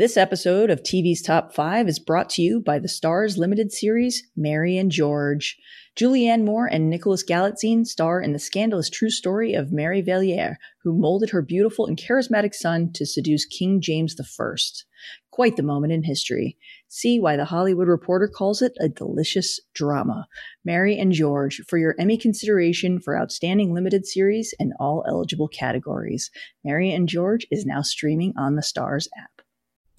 This episode of TV's Top 5 is brought to you by the Stars limited series, Mary and George. Julianne Moore and Nicholas Galitzine star in the scandalous true story of Mary Valliere, who molded her beautiful and charismatic son to seduce King James I. Quite the moment in history. See why the Hollywood Reporter calls it a delicious drama. Mary and George, for your Emmy consideration for Outstanding Limited Series in all eligible categories. Mary and George is now streaming on the Stars app.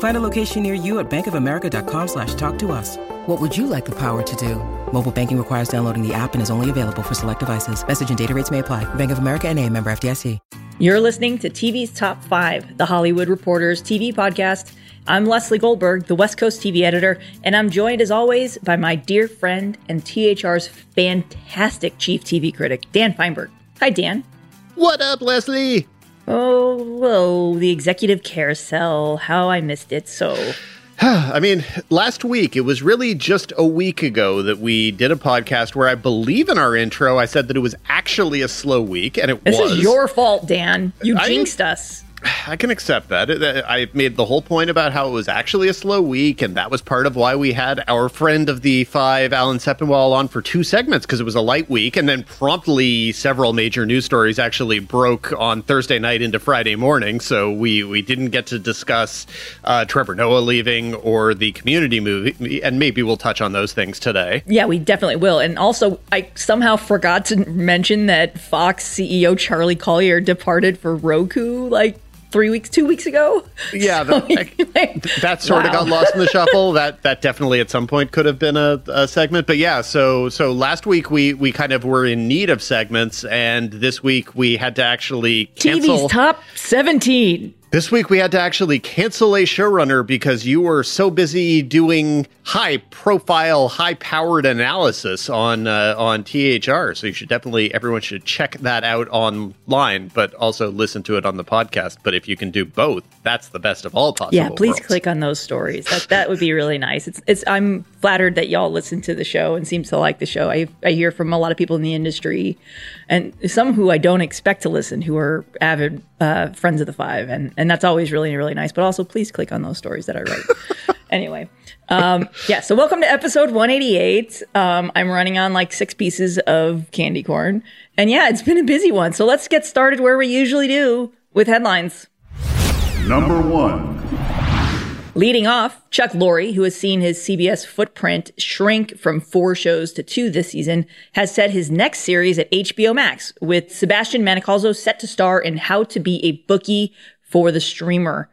Find a location near you at bankofamerica.com/talktous. What would you like the power to do? Mobile banking requires downloading the app and is only available for select devices. Message and data rates may apply. Bank of America N.A., member FDIC. You're listening to TV's Top 5, the Hollywood Reporter's TV podcast. I'm Leslie Goldberg, the West Coast TV editor, and I'm joined, as always, by my dear friend and THR's fantastic chief TV critic, Dan Feinberg. Hi, Dan. What up, Leslie? Oh, whoa, the executive carousel. How I missed it so. I mean, last week, it was really just a week ago that we did a podcast where I believe in our intro, I said that it was actually a slow week, and this was. This is your fault, Dan. You jinxed us. I can accept that. I made the whole point about how it was actually a slow week, and that was part of why we had our friend of the five, Alan Sepinwall, on for two segments, because it was a light week, and then promptly several major news stories actually broke on Thursday night into Friday morning, so we didn't get to discuss Trevor Noah leaving or the Community movie, and maybe we'll touch on those things today. Yeah, we definitely will, and also, I somehow forgot to mention that Fox CEO Charlie Collier departed for Roku, 2 weeks ago? Yeah, so that sort of got lost in the shuffle. That definitely at some point could have been a segment. But yeah, so last week we kind of were in need of segments, and this week we had to actually cancel. TV's Top 17. This week we had to actually cancel a showrunner because you were so busy doing high-profile, high-powered analysis on THR. So you should everyone should check that out online, but also listen to it on the podcast. But if you can do both, that's the best of all possible worlds. Yeah, please click on those stories. That would be really nice. I'm flattered that y'all listen to the show and seems to like the show. I hear from a lot of people in the industry, and some who I don't expect to listen, who are avid friends of the five, and that's always really, really nice. But also, please click on those stories that I write. Anyway, so welcome to episode 188. I'm running on 6 pieces of candy corn. And yeah, it's been a busy one. So let's get started where we usually do, with headlines. Number 1. Leading off, Chuck Lorre, who has seen his CBS footprint shrink from 4 shows to 2 this season, has set his next series at HBO Max, with Sebastian Maniscalco set to star in How to Be a Bookie for the Streamer.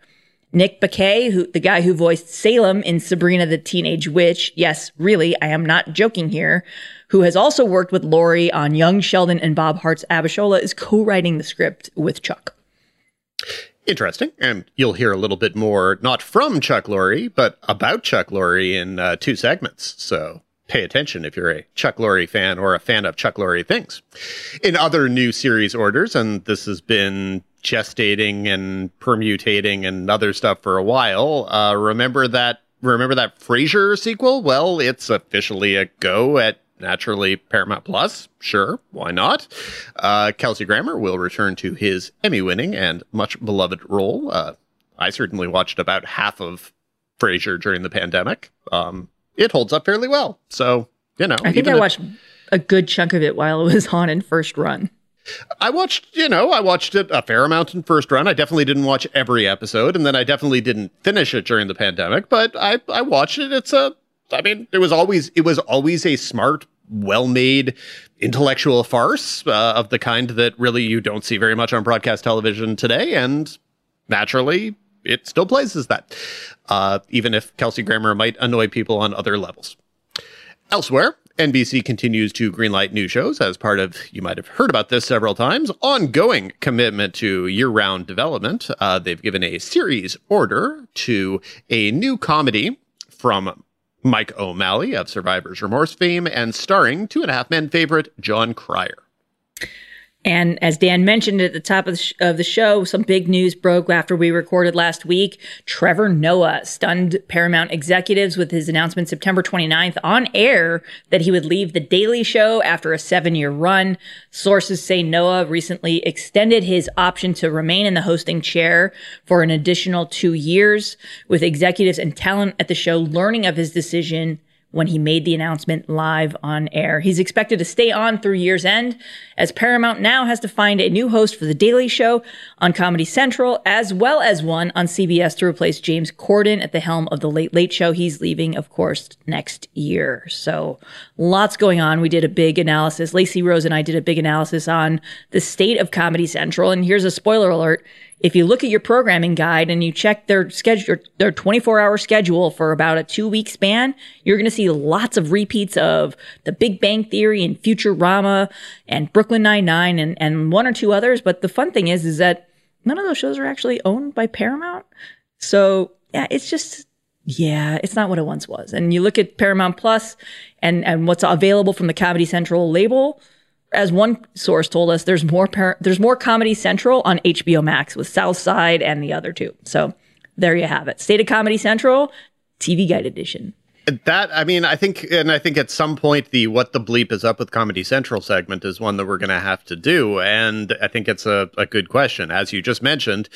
Nick Bakay, the guy who voiced Salem in Sabrina the Teenage Witch, yes, really, I am not joking here, who has also worked with Lorre on Young Sheldon and Bob Hart's Abishola, is co-writing the script with Chuck. Interesting, and you'll hear a little bit more, not from Chuck Lorre, but about Chuck Lorre in 2 segments, so pay attention if you're a Chuck Lorre fan or a fan of Chuck Lorre things. In other new series orders, and this has been gestating and permutating and other stuff for a while, remember that Frasier sequel? Well, it's officially a go at, naturally, Paramount Plus. Sure, why not? Kelsey Grammer will return to his Emmy-winning and much-beloved role. I certainly watched about half of Frasier during the pandemic. It holds up fairly well. So, I think I watched a good chunk of it while it was on in first run. I watched it a fair amount in first run. I definitely didn't watch every episode, and then I definitely didn't finish it during the pandemic, but I watched it. It was always a smart, well-made intellectual farce of the kind that really you don't see very much on broadcast television today. And naturally, it still plays as that, even if Kelsey Grammer might annoy people on other levels. Elsewhere, NBC continues to greenlight new shows as part of, you might have heard about this several times, ongoing commitment to year-round development. They've given a series order to a new comedy from Mike O'Malley of Survivor's Remorse fame and starring Two and a Half Men favorite John Cryer. And as Dan mentioned at the top of the show, some big news broke after we recorded last week. Trevor Noah stunned Paramount executives with his announcement September 29th on air that he would leave The Daily Show after a 7-year run. Sources say Noah recently extended his option to remain in the hosting chair for an additional 2 years, with executives and talent at the show learning of his decision when he made the announcement live on air. He's expected to stay on through year's end, as Paramount now has to find a new host for The Daily Show on Comedy Central, as well as one on CBS to replace James Corden at the helm of The Late Late Show. He's leaving, of course, next year. So lots going on. We did a big analysis. Lacey Rose and I did a big analysis on the state of Comedy Central. And here's a spoiler alert. If you look at your programming guide and you check their schedule, their 24-hour schedule for about a 2-week span, you're going to see lots of repeats of The Big Bang Theory and Futurama and Brooklyn Nine-Nine and one or two others. But the fun thing is that none of those shows are actually owned by Paramount. So, yeah, it's just... yeah, it's not what it once was. And you look at Paramount Plus and what's available from the Comedy Central label. As one source told us, there's more Comedy Central on HBO Max with Southside and the other two. So there you have it. State of Comedy Central, TV Guide Edition. That, I mean, I think at some point the "What the bleep is up with Comedy Central" segment is one that we're going to have to do. And I think it's a good question. As you just mentioned,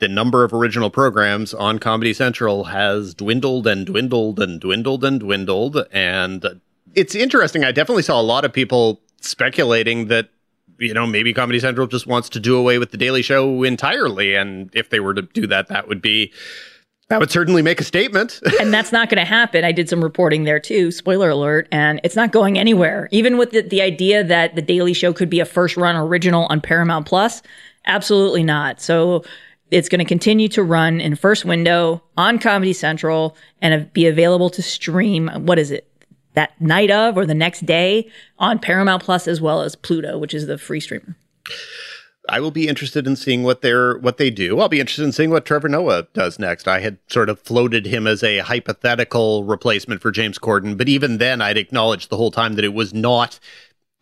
the number of original programs on Comedy Central has dwindled and dwindled and dwindled and dwindled. And it's interesting. I definitely saw a lot of people speculating that, you know, maybe Comedy Central just wants to do away with The Daily Show entirely. And if they were to do that, that would certainly make a statement. And that's not going to happen. I did some reporting there, too. Spoiler alert. And it's not going anywhere. Even with the idea that The Daily Show could be a first run original on Paramount Plus. Absolutely not. So it's going to continue to run in first window on Comedy Central and be available to stream. What is it? That night of or the next day on Paramount Plus, as well as Pluto, which is the free streamer. I will be interested in seeing what they do. I'll be interested in seeing what Trevor Noah does next. I had sort of floated him as a hypothetical replacement for James Corden, but even then I'd acknowledged the whole time that it was not,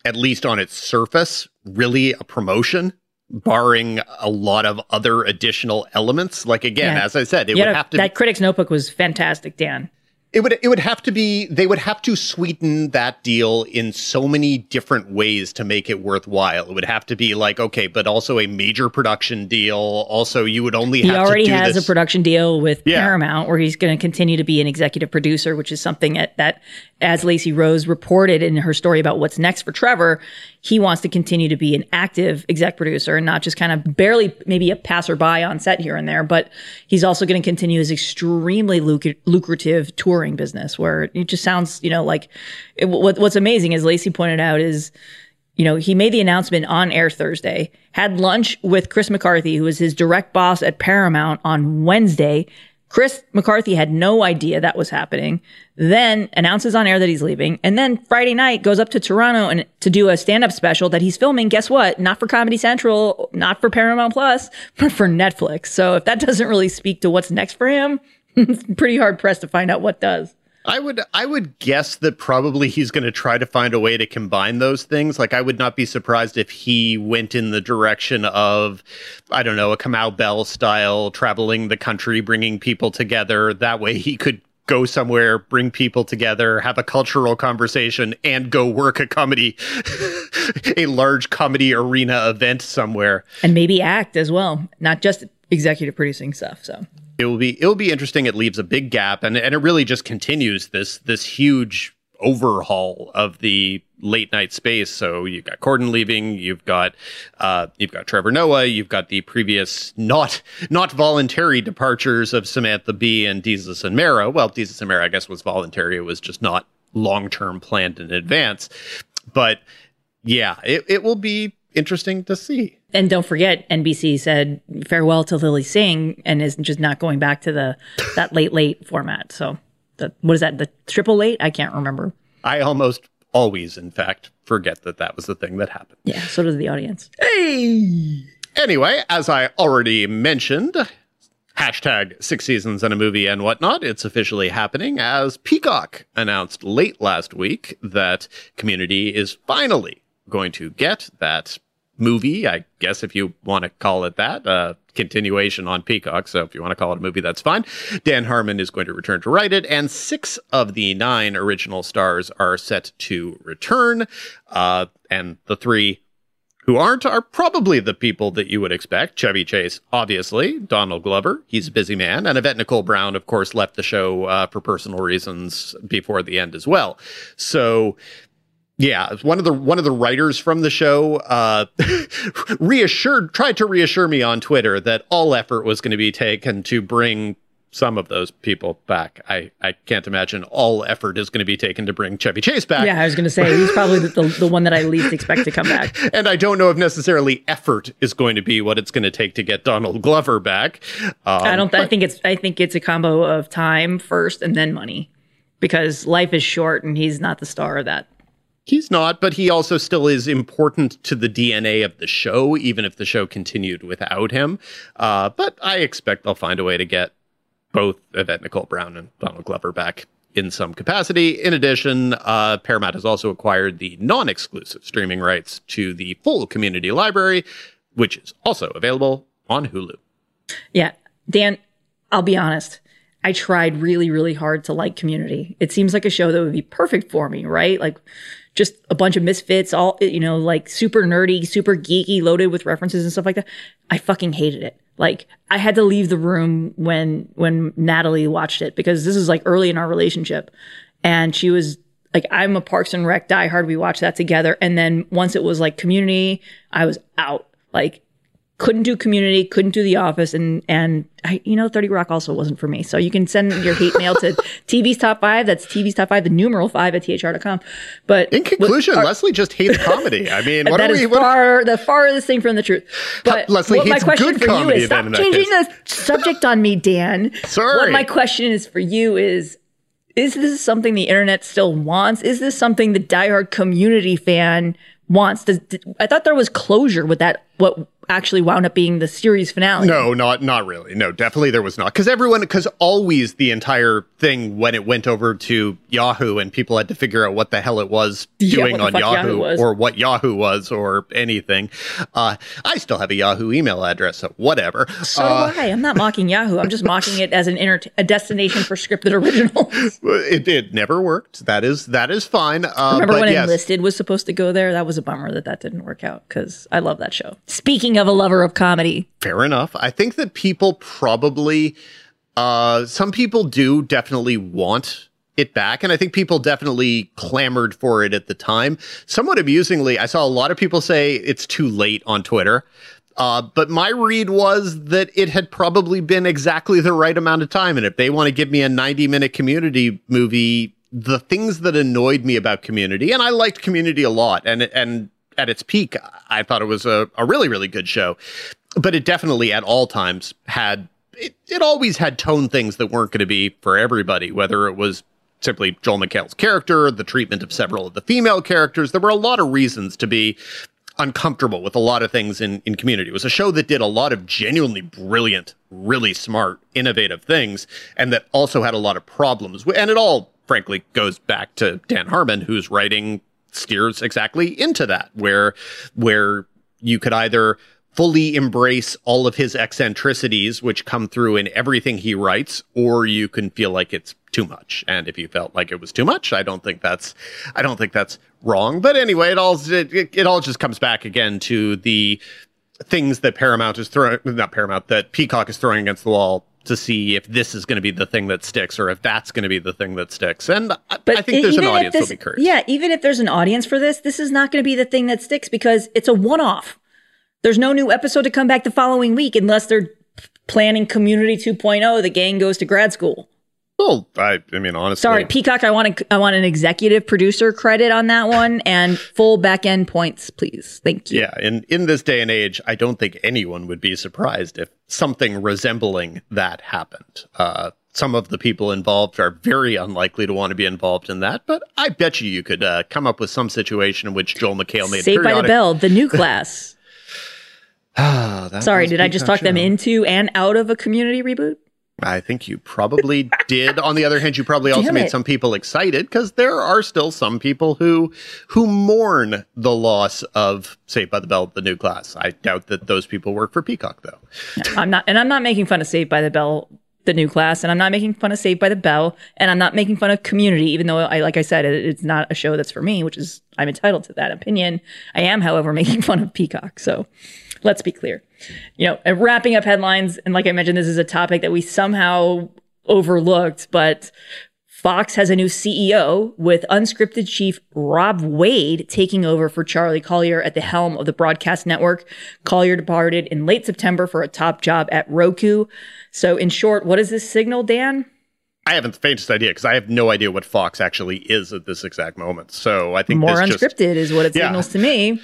at least on its surface, really a promotion, barring a lot of other additional elements. Like, again, as I said, that Critics Notebook was fantastic, Dan. It would have to be, they would have to sweeten that deal in so many different ways to make it worthwhile. It would have to be like, okay, but also a major production deal. Also, you would only have to do this. He already has a production deal with Paramount where he's going to continue to be an executive producer, which is something that, as Lacey Rose reported in her story about what's next for Trevor, he wants to continue to be an active exec producer and not just kind of barely maybe a passerby on set here and there. But he's also going to continue his extremely lucrative touring business, where it just sounds, you know, like what's amazing, as Lacey pointed out, is, you know, he made the announcement on air Thursday, had lunch with Chris McCarthy, who is his direct boss at Paramount, on Wednesday. Chris McCarthy had no idea that was happening, then announces on air that he's leaving, and then Friday night goes up to Toronto and to do a stand-up special that he's filming, guess what, not for Comedy Central, not for Paramount Plus, but for Netflix. So if that doesn't really speak to what's next for him, it's pretty hard pressed to find out what does. I would guess that probably he's going to try to find a way to combine those things. Like, I would not be surprised if he went in the direction of, I don't know, a Kamau Bell style, traveling the country, bringing people together. That way he could go somewhere, bring people together, have a cultural conversation, and go work a comedy, a large comedy arena event somewhere. And maybe act as well, not just executive producing stuff, so... It will be interesting. It leaves a big gap, and it really just continues this huge overhaul of the late night space. So you've got Corden leaving, you've got Trevor Noah, you've got the previous not voluntary departures of Samantha Bee and Desus and Mera. Well, Desus and Mera, I guess, was voluntary. It was just not long term planned in advance. But yeah, it will be interesting to see. And don't forget, NBC said farewell to Lily Singh and is just not going back to that late format. So what is that, the triple late? I can't remember. I almost always, in fact, forget that was the thing that happened. Yeah, so does the audience. Hey! Anyway, as I already mentioned, hashtag 6 seasons and a movie and whatnot. It's officially happening, as Peacock announced late last week that Community is finally going to get that movie, I guess, if you want to call it that, continuation on Peacock. So if you want to call it a movie, that's fine. Dan Harmon is going to return to write it, and 6 of the 9 original stars are set to return. And the 3 who aren't are probably the people that you would expect. Chevy Chase, obviously. Donald Glover, he's a busy man. And Yvette Nicole Brown, of course, left the show for personal reasons before the end as well. So, yeah, one of the writers from the show tried to reassure me on Twitter that all effort was going to be taken to bring some of those people back. I can't imagine all effort is going to be taken to bring Chevy Chase back. Yeah, I was going to say, he's probably the one that I least expect to come back. And I don't know if necessarily effort is going to be what it's going to take to get Donald Glover back. I think it's a combo of time first and then money, because life is short and he's not the star of that. He's not, but he also still is important to the DNA of the show, even if the show continued without him. But I expect they'll find a way to get both Yvette Nicole Brown and Donald Glover back in some capacity. In addition, Paramount has also acquired the non-exclusive streaming rights to the full Community library, which is also available on Hulu. Yeah, Dan, I'll be honest. I tried really, really hard to like Community. It seems like a show that would be perfect for me, right? Like, just a bunch of misfits, all, you know, like super nerdy, super geeky, loaded with references and stuff like that. I fucking hated it. Like, I had to leave the room when Natalie watched it, because this is like early in our relationship. And she was like, I'm a Parks and Rec diehard. We watched that together. And then once it was like Community, I was out. Like, couldn't do Community, couldn't do The Office, and I, 30 Rock also wasn't for me. So you can send your hate mail to TV's Top 5. That's TV's Top 5, the numeral 5 at thr.com. But in conclusion, Leslie just hates comedy. I mean, what that are is we? What far the farthest thing from the truth. But Leslie hates good comedy. Is, stop changing the subject on me, Dan. Sorry. What my question is for you is this something the internet still wants? Is this something the diehard Community fan wants? I thought there was closure with that. What actually wound up being the series finale. No, not really. No, definitely there was not. Because always the entire thing, when it went over to Yahoo and people had to figure out what the hell it was doing on Yahoo or what Yahoo was or anything. I still have a Yahoo email address, so whatever. So do I. I'm not mocking Yahoo. I'm just mocking it as a destination for scripted originals. It never worked. That is fine. Remember when Enlisted was supposed to go there? That was a bummer that didn't work out, because I love that show. Speaking of a lover of comedy. Fair enough. I think that people probably, some people do definitely want it back. And I think people definitely clamored for it at the time. Somewhat amusingly, I saw a lot of people say it's too late on Twitter. But my read was that it had probably been exactly the right amount of time. And if they want to give me a 90-minute Community movie, the things that annoyed me about Community, and I liked Community a lot, and at its peak, I thought it was a really, really good show. But it definitely, at all times, it always had tone things that weren't going to be for everybody, whether it was simply Joel McHale's character, the treatment of several of the female characters. There were a lot of reasons to be uncomfortable with a lot of things in Community. It was a show that did a lot of genuinely brilliant, really smart, innovative things, and that also had a lot of problems. And it all, frankly, goes back to Dan Harmon, who's writing steers exactly into that, where you could either fully embrace all of his eccentricities, which come through in everything he writes, or you can feel like it's too much. And if you felt like it was too much, I don't think that's wrong. But anyway, it all just comes back again to the things that Peacock is throwing against the wall to see if this is going to be the thing that sticks or if that's going to be the thing that sticks. And I think there's an audience that'll be cursed. Yeah, even if there's an audience for this, this is not going to be the thing that sticks, because it's a one-off. There's no new episode to come back the following week unless they're planning Community 2.0, the gang goes to grad school. Well, I mean, honestly. Sorry, Peacock, I want an executive producer credit on that one and full back-end points, please. Thank you. Yeah, and in this day and age, I don't think anyone would be surprised if something resembling that happened. Some of the people involved are very unlikely to want to be involved in that, but I bet you could come up with some situation in which Joel McHale made Saved by the Bell, The New Class. Sorry, did I just talk them into and out of a Community reboot? I think you probably did. On the other hand, you probably also made some people excited, because there are still some people who mourn the loss of Saved by the Bell, The New Class. I doubt that those people work for Peacock, though. I'm not making fun of Saved by the Bell, The New Class, and I'm not making fun of Saved by the Bell, and I'm not making fun of Community, even though, like I said, it's not a show that's for me, which is, I'm entitled to that opinion. I am, however, making fun of Peacock, so... Let's be clear. You know, wrapping up headlines, and like I mentioned, this is a topic that we somehow overlooked, but Fox has a new CEO, with unscripted chief Rob Wade taking over for Charlie Collier at the helm of the broadcast network. Collier departed in late September for a top job at Roku. So in short, what does this signal, Dan? I haven't the faintest idea, because I have no idea what Fox actually is at this exact moment. So I think more unscripted is what it signals to me.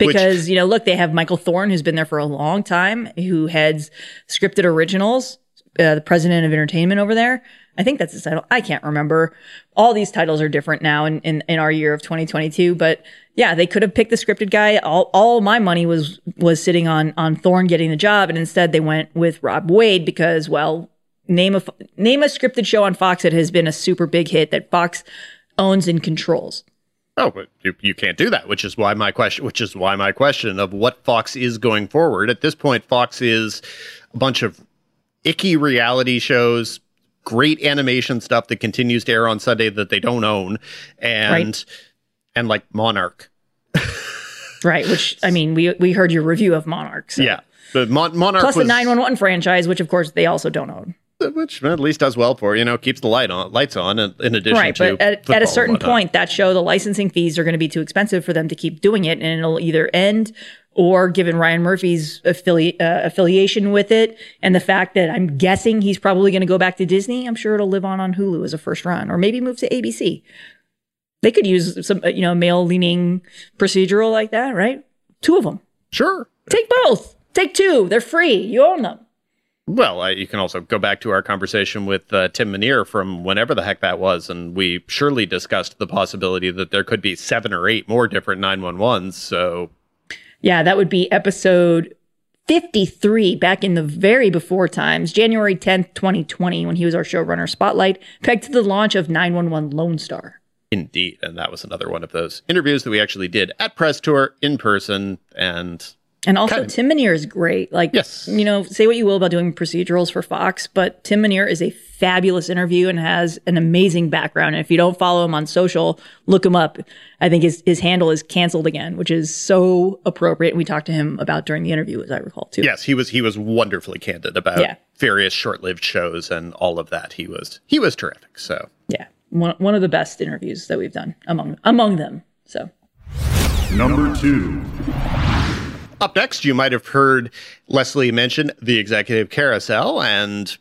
Because, you know, look, they have Michael Thorne, who's been there for a long time, who heads Scripted Originals, the president of entertainment over there. I think that's his title. I can't remember. All these titles are different now in our year of 2022. But yeah, they could have picked the scripted guy. All my money was sitting on Thorne getting the job. And instead they went with Rob Wade because, well, name a scripted show on Fox that has been a super big hit that Fox owns and controls. Oh, but you can't do that, which is why my question of what Fox is going forward. At this point, Fox is a bunch of icky reality shows, great animation stuff that continues to air on Sunday that they don't own, and like Monarch. Right, which, I mean, we heard your review of Monarch. So. Yeah, the Monarch plus the 911 franchise, which of course they also don't own. Which at least does well for, you know, keeps the lights on in addition to football. Right, but at a certain point, that show, the licensing fees are going to be too expensive for them to keep doing it, and it'll either end, or given Ryan Murphy's affiliation with it, and the fact that I'm guessing he's probably going to go back to Disney, I'm sure it'll live on Hulu as a first run, or maybe move to ABC. They could use some, you know, male-leaning procedural like that, right? Two of them. Sure. Take both. Take two. They're free. You own them. Well, you can also go back to our conversation with Tim Minear from whenever the heck that was, and we surely discussed the possibility that there could be 7 or 8 more different 911s, so... Yeah, that would be episode 53, back in the very before times, January 10th, 2020, when he was our showrunner spotlight, pegged to the launch of 911 Lone Star. Indeed, and that was another one of those interviews that we actually did at Press Tour, in person, and also, Tim Minear is great. Like, yes. You know, say what you will about doing procedurals for Fox, but Tim Minear is a fabulous interview and has an amazing background. And if you don't follow him on social, look him up. I think his handle is Canceled Again, which is so appropriate. And we talked to him about during the interview, as I recall, too. Yes, he was wonderfully candid about various short-lived shows and all of that. He was terrific. So yeah, one of the best interviews that we've done among them. So number 2. Up next, you might have heard Leslie mention the executive carousel, and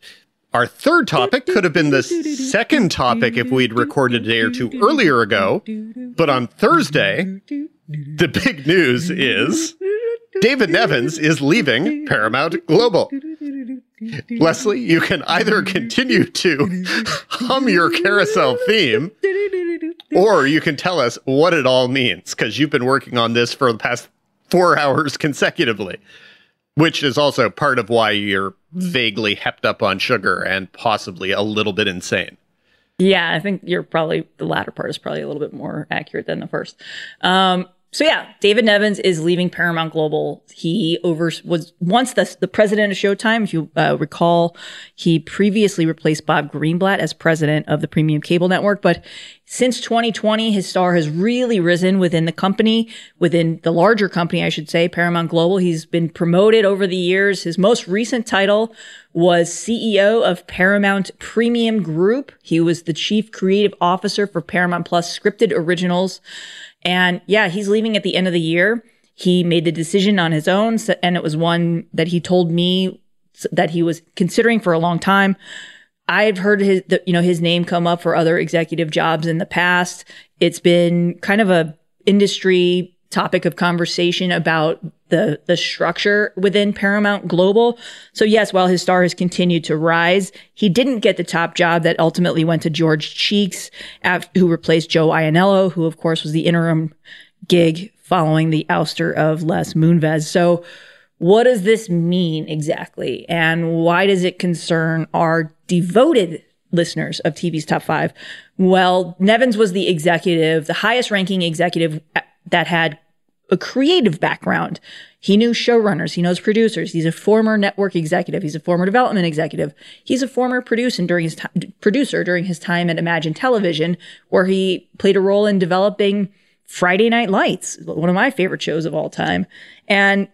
our third topic could have been the second topic if we'd recorded a day or two earlier ago. But on Thursday, the big news is David Nevins is leaving Paramount Global. Leslie, you can either continue to hum your carousel theme, or you can tell us what it all means, because you've been working on this for the past 4 hours consecutively, which is also part of why you're vaguely hepped up on sugar and possibly a little bit insane. Yeah, I think the latter part is probably a little bit more accurate than the first. David Nevins is leaving Paramount Global. He was once the president of Showtime. If you recall, he previously replaced Bob Greenblatt as president of the premium cable network. But since 2020, his star has really risen within the larger company, I should say, Paramount Global. He's been promoted over the years. His most recent title was CEO of Paramount Premium Group. He was the chief creative officer for Paramount Plus Scripted Originals. And yeah, he's leaving at the end of the year. He made the decision on his own, and it was one that he told me that he was considering for a long time. I've heard his name come up for other executive jobs in the past. It's been kind of a industry topic of conversation about the structure within Paramount Global. So yes, while his star has continued to rise, he didn't get the top job that ultimately went to George Cheeks, who replaced Joe Iannello, who of course was the interim gig following the ouster of Les Moonves. So what does this mean exactly? And why does it concern our devoted listeners of TV's Top 5? Well, Nevins was the executive, the highest ranking executive that had a creative background. He knew showrunners. He knows producers. He's a former network executive. He's a former development executive. He's a former producer during his time at Imagine Television, where he played a role in developing Friday Night Lights, one of my favorite shows of all time. And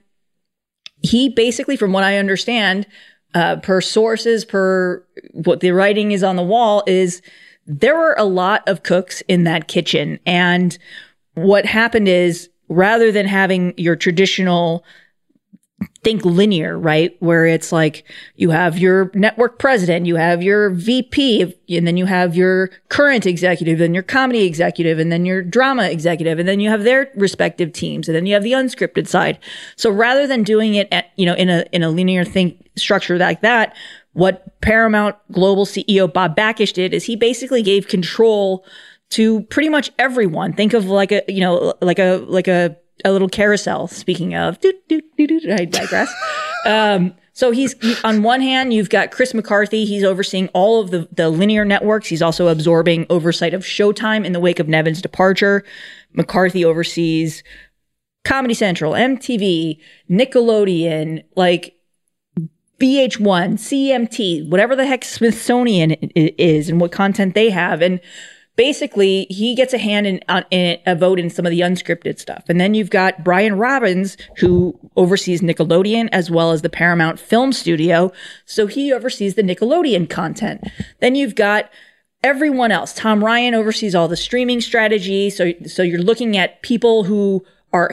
he basically, from what I understand, per sources, per what the writing is on the wall, is there were a lot of cooks in that kitchen. And what happened is, rather than having your traditional think linear, right, where it's like you have your network president, you have your VP, and then you have your current executive and your comedy executive and then your drama executive, and then you have their respective teams, and then you have the unscripted side. So rather than doing it at, you know, in a linear thing structure like that, what Paramount Global CEO Bob Bakish did is he basically gave control to pretty much everyone. Think of like a, you know, like a little carousel. Speaking of, I digress. So he's on one hand, you've got Chris McCarthy. He's overseeing all of the linear networks. He's also absorbing oversight of Showtime in the wake of Nevin's departure. McCarthy oversees Comedy Central, MTV, Nickelodeon, like VH1, CMT, whatever the heck Smithsonian is, and what content they have, and basically, he gets a hand in a vote in some of the unscripted stuff. And then you've got Brian Robbins, who oversees Nickelodeon as well as the Paramount Film Studio. So he oversees the Nickelodeon content. Then you've got everyone else. Tom Ryan oversees all the streaming strategy. So you're looking at people who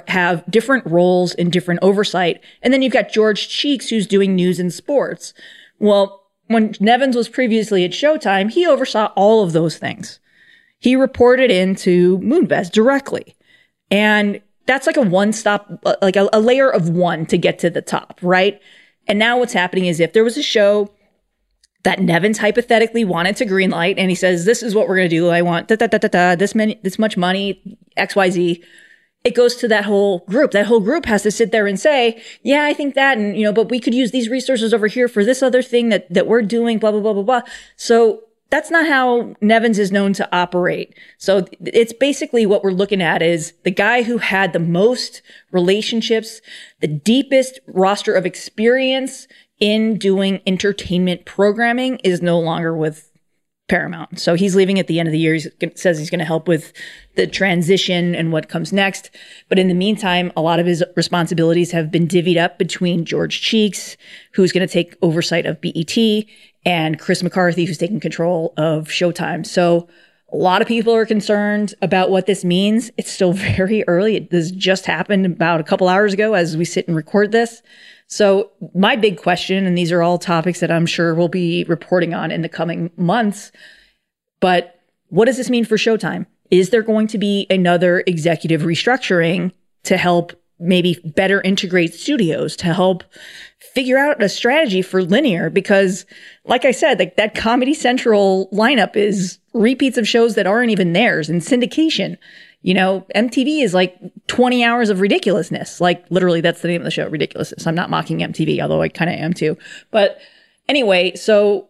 have different roles and different oversight. And then you've got George Cheeks, who's doing news and sports. Well, when Nevins was previously at Showtime, he oversaw all of those things. He reported into Moonves directly. And that's like a one-stop, like a layer of one to get to the top, right? And now what's happening is, if there was a show that Nevins hypothetically wanted to greenlight, and he says, this is what we're going to do. I want this much money, X, Y, Z. It goes to that whole group. That whole group has to sit there and say, yeah, I think that, and, you know, but we could use these resources over here for this other thing that we're doing, blah, blah, blah, blah, blah. So that's not how Nevins is known to operate. So it's basically what we're looking at is the guy who had the most relationships, the deepest roster of experience in doing entertainment programming is no longer with Paramount. So he's leaving at the end of the year. He says he's going to help with the transition and what comes next. But in the meantime, a lot of his responsibilities have been divvied up between George Cheeks, who's going to take oversight of BET, and Chris McCarthy, who's taking control of Showtime. So a lot of people are concerned about what this means. It's still very early. This just happened about a couple hours ago as we sit and record this. So my big question, and these are all topics that I'm sure we'll be reporting on in the coming months, but what does this mean for Showtime? Is there going to be another executive restructuring to help maybe better integrate studios, to help figure out a strategy for linear? Because like I said, like that Comedy Central lineup is repeats of shows that aren't even theirs in syndication. You know, MTV is like 20 hours of ridiculousness. Like literally, that's the name of the show, Ridiculousness. I'm not mocking MTV, although I kind of am too. But anyway, so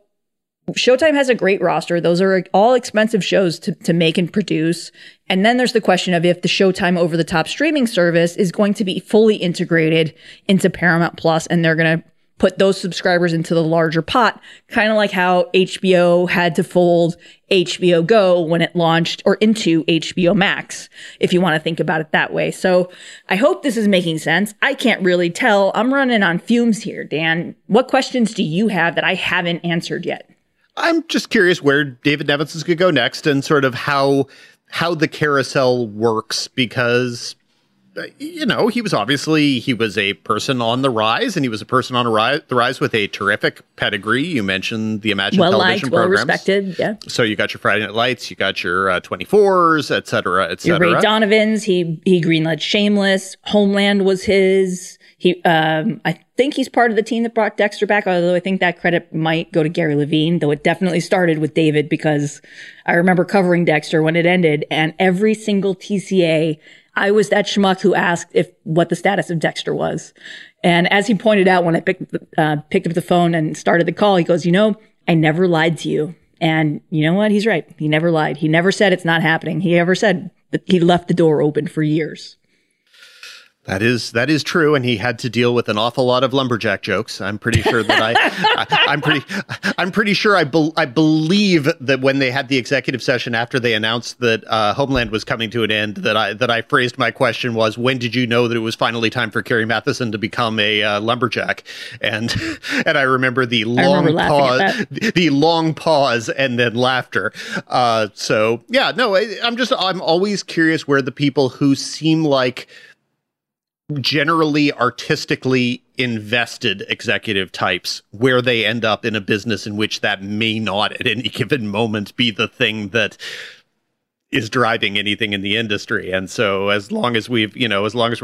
Showtime has a great roster. Those are all expensive shows to make and produce. And then there's the question of if the Showtime over-the-top streaming service is going to be fully integrated into Paramount Plus, and they're going to put those subscribers into the larger pot, kind of like how HBO had to fold HBO Go when it launched, or into HBO Max, if you want to think about it that way. So I hope this is making sense. I can't really tell. I'm running on fumes here, Dan. What questions do you have that I haven't answered yet? I'm just curious where David Nevins is going to go next, and sort of how the carousel works, because, you know, he was a person on the rise, and he was a person on the rise with a terrific pedigree. You mentioned the Imagine Television programs. Well-respected, yeah. So you got your Friday Night Lights, you got your 24s, et cetera, et cetera. Your Ray Donovans, he greenlit Shameless, Homeland was his. He, I think he's part of the team that brought Dexter back, although I think that credit might go to Gary Levine, though it definitely started with David, because I remember covering Dexter when it ended, and every single TCA, I was that schmuck who asked what the status of Dexter was. And as he pointed out when I picked up the phone and started the call, he goes, you know, I never lied to you. And you know what? He's right. He never lied. He never said it's not happening. He ever said that he left the door open for years. That is true, and he had to deal with an awful lot of lumberjack jokes. I'm pretty sure that I believe that when they had the executive session after they announced that Homeland was coming to an end, that I phrased my question was, when did you know that it was finally time for Carrie Mathison to become a lumberjack? And I remember the long pause, and then laughter. So yeah, no, I'm always curious where the people who seem like generally artistically invested executive types, where they end up in a business in which that may not at any given moment be the thing that is driving anything in the industry. And so as long as we're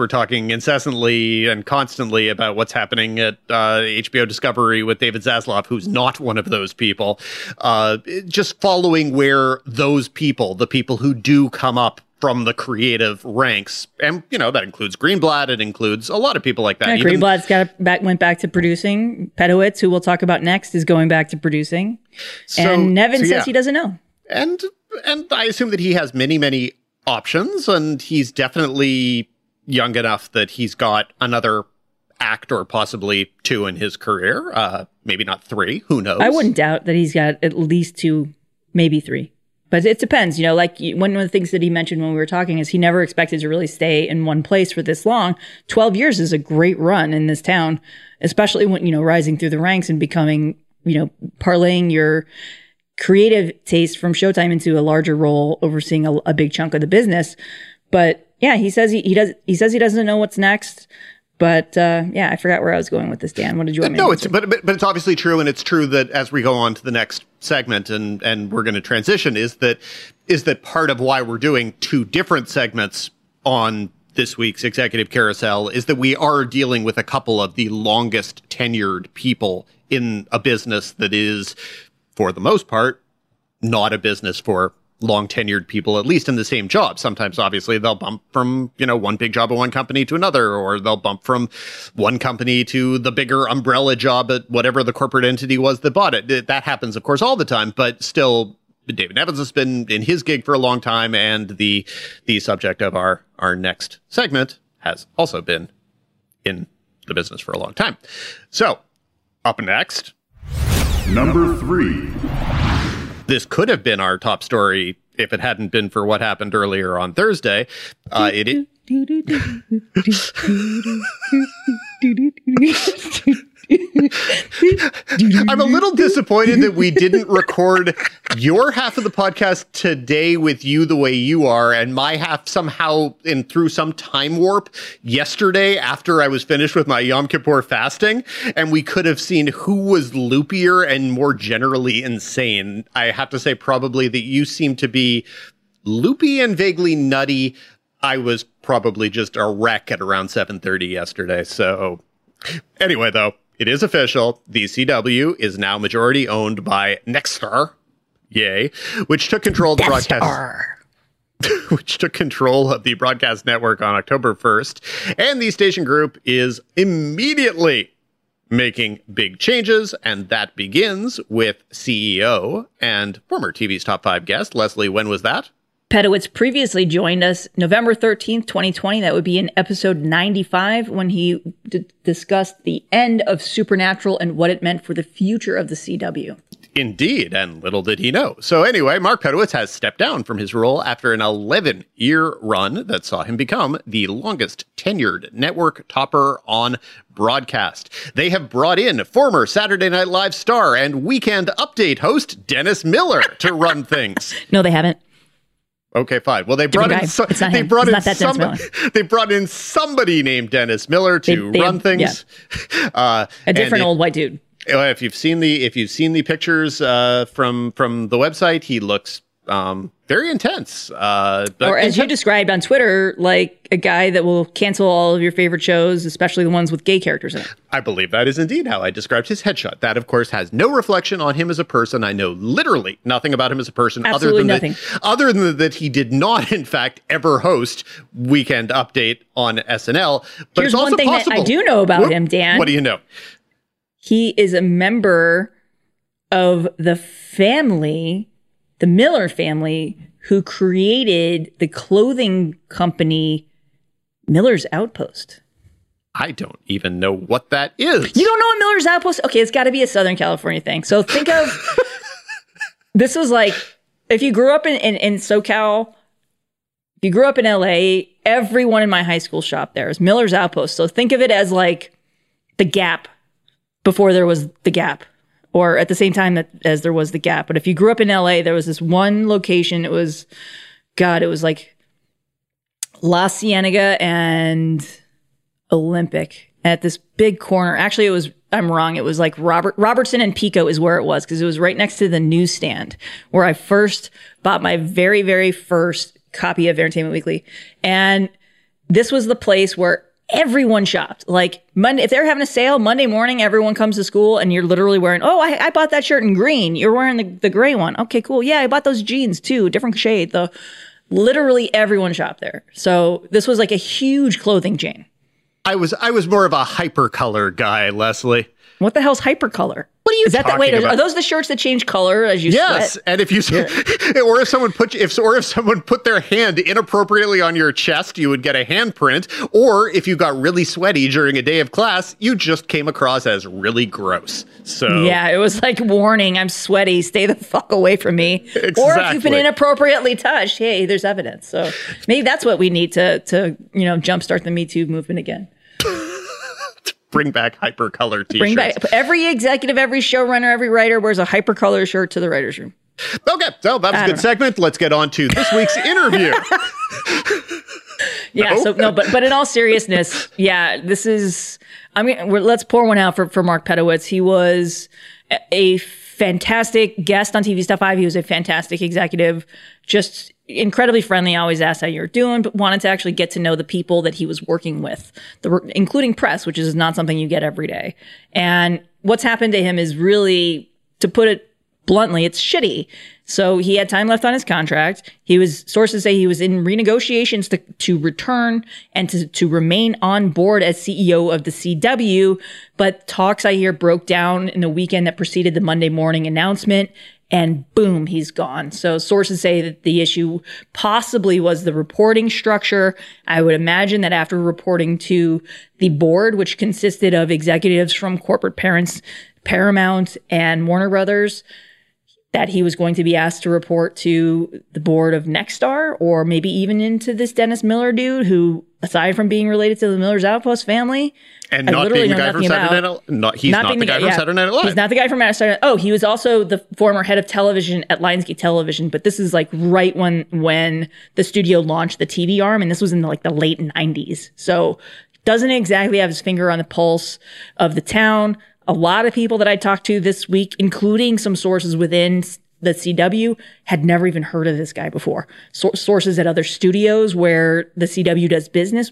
talking incessantly and constantly about what's happening at HBO Discovery with David Zaslav, who's not one of those people, just following where those people, the people who do come up from the creative ranks, and you know that includes Greenblatt, it includes a lot of people like that. Yeah, Greenblatt's went back to producing. Pedowitz, who we'll talk about next, is going back to producing. So, and Nevin says he doesn't know. And I assume that he has many options, and he's definitely young enough that he's got another act or possibly two in his career, maybe not three. Who knows? I wouldn't doubt that he's got at least two, maybe three. But it depends, you know, like one of the things that he mentioned when we were talking is he never expected to really stay in one place for this long. 12 years is a great run in this town, especially when, you know, rising through the ranks and becoming, you know, parlaying your creative taste from Showtime into a larger role, overseeing a big chunk of the business. But yeah, he says he doesn't know what's next. But yeah, I forgot where I was going with this, Dan. What did you want me to answer? But it's obviously true, and it's true that as we go on to the next segment and we're going to transition, is that part of why we're doing two different segments on this week's Executive Carousel is that we are dealing with a couple of the longest tenured people in a business that is, for the most part, not a business for long tenured people, at least in the same job. Sometimes obviously they'll bump from, you know, one big job at one company to another, or they'll bump from one company to the bigger umbrella job at whatever the corporate entity was that bought it. That happens, of course, all the time, but still David Nevins has been in his gig for a long time, and the subject of our next segment has also been in the business for a long time. So up next, number 3. This could have been our top story if it hadn't been for what happened earlier on Thursday. I'm a little disappointed that we didn't record your half of the podcast today with you the way you are, and my half somehow in through some time warp yesterday after I was finished with my Yom Kippur fasting, and we could have seen who was loopier and more generally insane. I have to say probably that you seem to be loopy and vaguely nutty. I was probably just a wreck at around 7:30 yesterday. So anyway, though, it is official. The CW is now majority owned by Nexstar, yay, which took control of the broadcast, which took control of the broadcast network on October 1st. And the station group is immediately making big changes, and that begins with CEO and former TV's Top 5 guest. Leslie, when was that? Pedowitz previously joined us November 13th, 2020. That would be in episode 95 when he discussed the end of Supernatural and what it meant for the future of the CW. Indeed, and little did he know. So anyway, Mark Pedowitz has stepped down from his role after an 11-year run that saw him become the longest tenured network topper on broadcast. They have brought in former Saturday Night Live star and Weekend Update host Dennis Miller to run things. No, they haven't. Okay, fine. Well, they brought in somebody named Dennis Miller to run things. Yeah. A different old white dude. If you've seen the pictures from the website, he looks very intense. Or as you described on Twitter, like a guy that will cancel all of your favorite shows, especially the ones with gay characters in it. I believe that is indeed how I described his headshot. That, of course, has no reflection on him as a person. I know literally nothing about him as a person. Absolutely nothing. Other than that he did not, in fact, ever host Weekend Update on SNL. But here's one thing that I do know about him, Dan. What do you know? He is a member of the family, the Miller family, who created the clothing company Miller's Outpost. I don't even know what that is. You don't know what Miller's Outpost? Okay, it's got to be a Southern California thing. So think of, this was like, if you grew up in SoCal, if you grew up in LA, everyone in my high school shop there is Miller's Outpost. So think of it as like the Gap before there was the Gap. Or at the same time that as there was the Gap. But if you grew up in LA, there was this one location. It was, God, it was like La Cienega and Olympic at this big corner. Actually, it was, I'm wrong. It was like Robertson and Pico is where it was, because it was right next to the newsstand where I first bought my very, very first copy of Entertainment Weekly. And this was the place where everyone shopped. Like Monday, if they're having a sale Monday morning, everyone comes to school and you're literally wearing, oh, I bought that shirt in green. You're wearing the gray one. Okay, cool. Yeah, I bought those jeans too. Different shade. Literally everyone shopped there. So this was like a huge clothing chain. I was more of a hypercolor guy, Leslie. What the hell's hypercolor? What are you talking about? Are those the shirts that change color as you sweat? Yes, and if you, yeah. Or if someone put you, if someone put their hand inappropriately on your chest, you would get a handprint. Or if you got really sweaty during a day of class, you just came across as really gross. So yeah, it was like warning: I'm sweaty. Stay the fuck away from me. Exactly. Or if you've been inappropriately touched, hey, there's evidence. So maybe that's what we need to you know, jumpstart the Me Too movement again. Bring back hypercolor t-shirts. Bring back every executive, every showrunner, every writer wears a hypercolor shirt to the writer's room. Okay, so that was a good segment. Let's get on to this week's interview. Yeah, no? So no, but in all seriousness, yeah, this is, I mean, let's pour one out for Mark Pedowitz. He was a fantastic guest on TV Stuff 5. He was a fantastic executive, just incredibly friendly, always asked how you're doing, but wanted to actually get to know the people that he was working with, including press, which is not something you get every day. And what's happened to him is really, to put it bluntly, it's shitty. So he had time left on his contract. He was, sources say he was in renegotiations to return and to remain on board as CEO of the CW. But talks, I hear, broke down in the weekend that preceded the Monday morning announcement. And boom, he's gone. So sources say that the issue possibly was the reporting structure. I would imagine that after reporting to the board, which consisted of executives from corporate parents, Paramount and Warner Brothers, that he was going to be asked to report to the board of Nexstar, or maybe even into this Dennis Miller dude who, aside from being related to the Miller's Outpost family, and not being the guy from Saturday Night Live. He's not the guy from Saturday Night Live. He's not the guy from Saturday Night Live. Oh, he was also the former head of television at Lionsgate Television, but this is like right when the studio launched the TV arm, and this was in like the late 90s. So doesn't exactly have his finger on the pulse of the town. A lot of people that I talked to this week, including some sources within the CW, had never even heard of this guy before. Sources at other studios where the CW does business,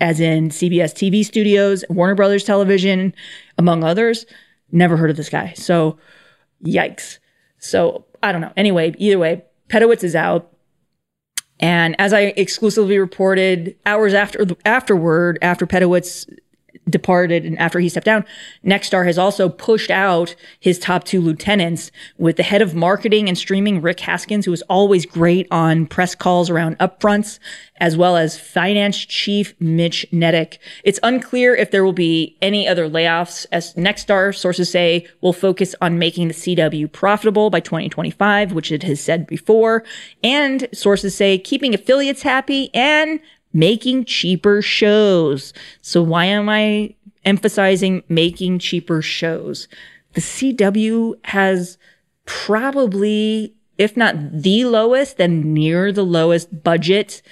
as in CBS TV studios, Warner Brothers Television, among others, never heard of this guy. So, yikes. So, I don't know. Anyway, either way, Pedowitz is out. And as I exclusively reported hours after Pedowitz departed and after he stepped down, Nexstar has also pushed out his top two lieutenants, with the head of marketing and streaming, Rick Haskins, who is always great on press calls around upfronts, as well as finance chief Mitch Nedek. It's unclear if there will be any other layoffs, as Nexstar, sources say, will focus on making the CW profitable by 2025, which it has said before, and sources say keeping affiliates happy and making cheaper shows. So why am I emphasizing making cheaper shows? The CW has probably, if not the lowest, then near the lowest budget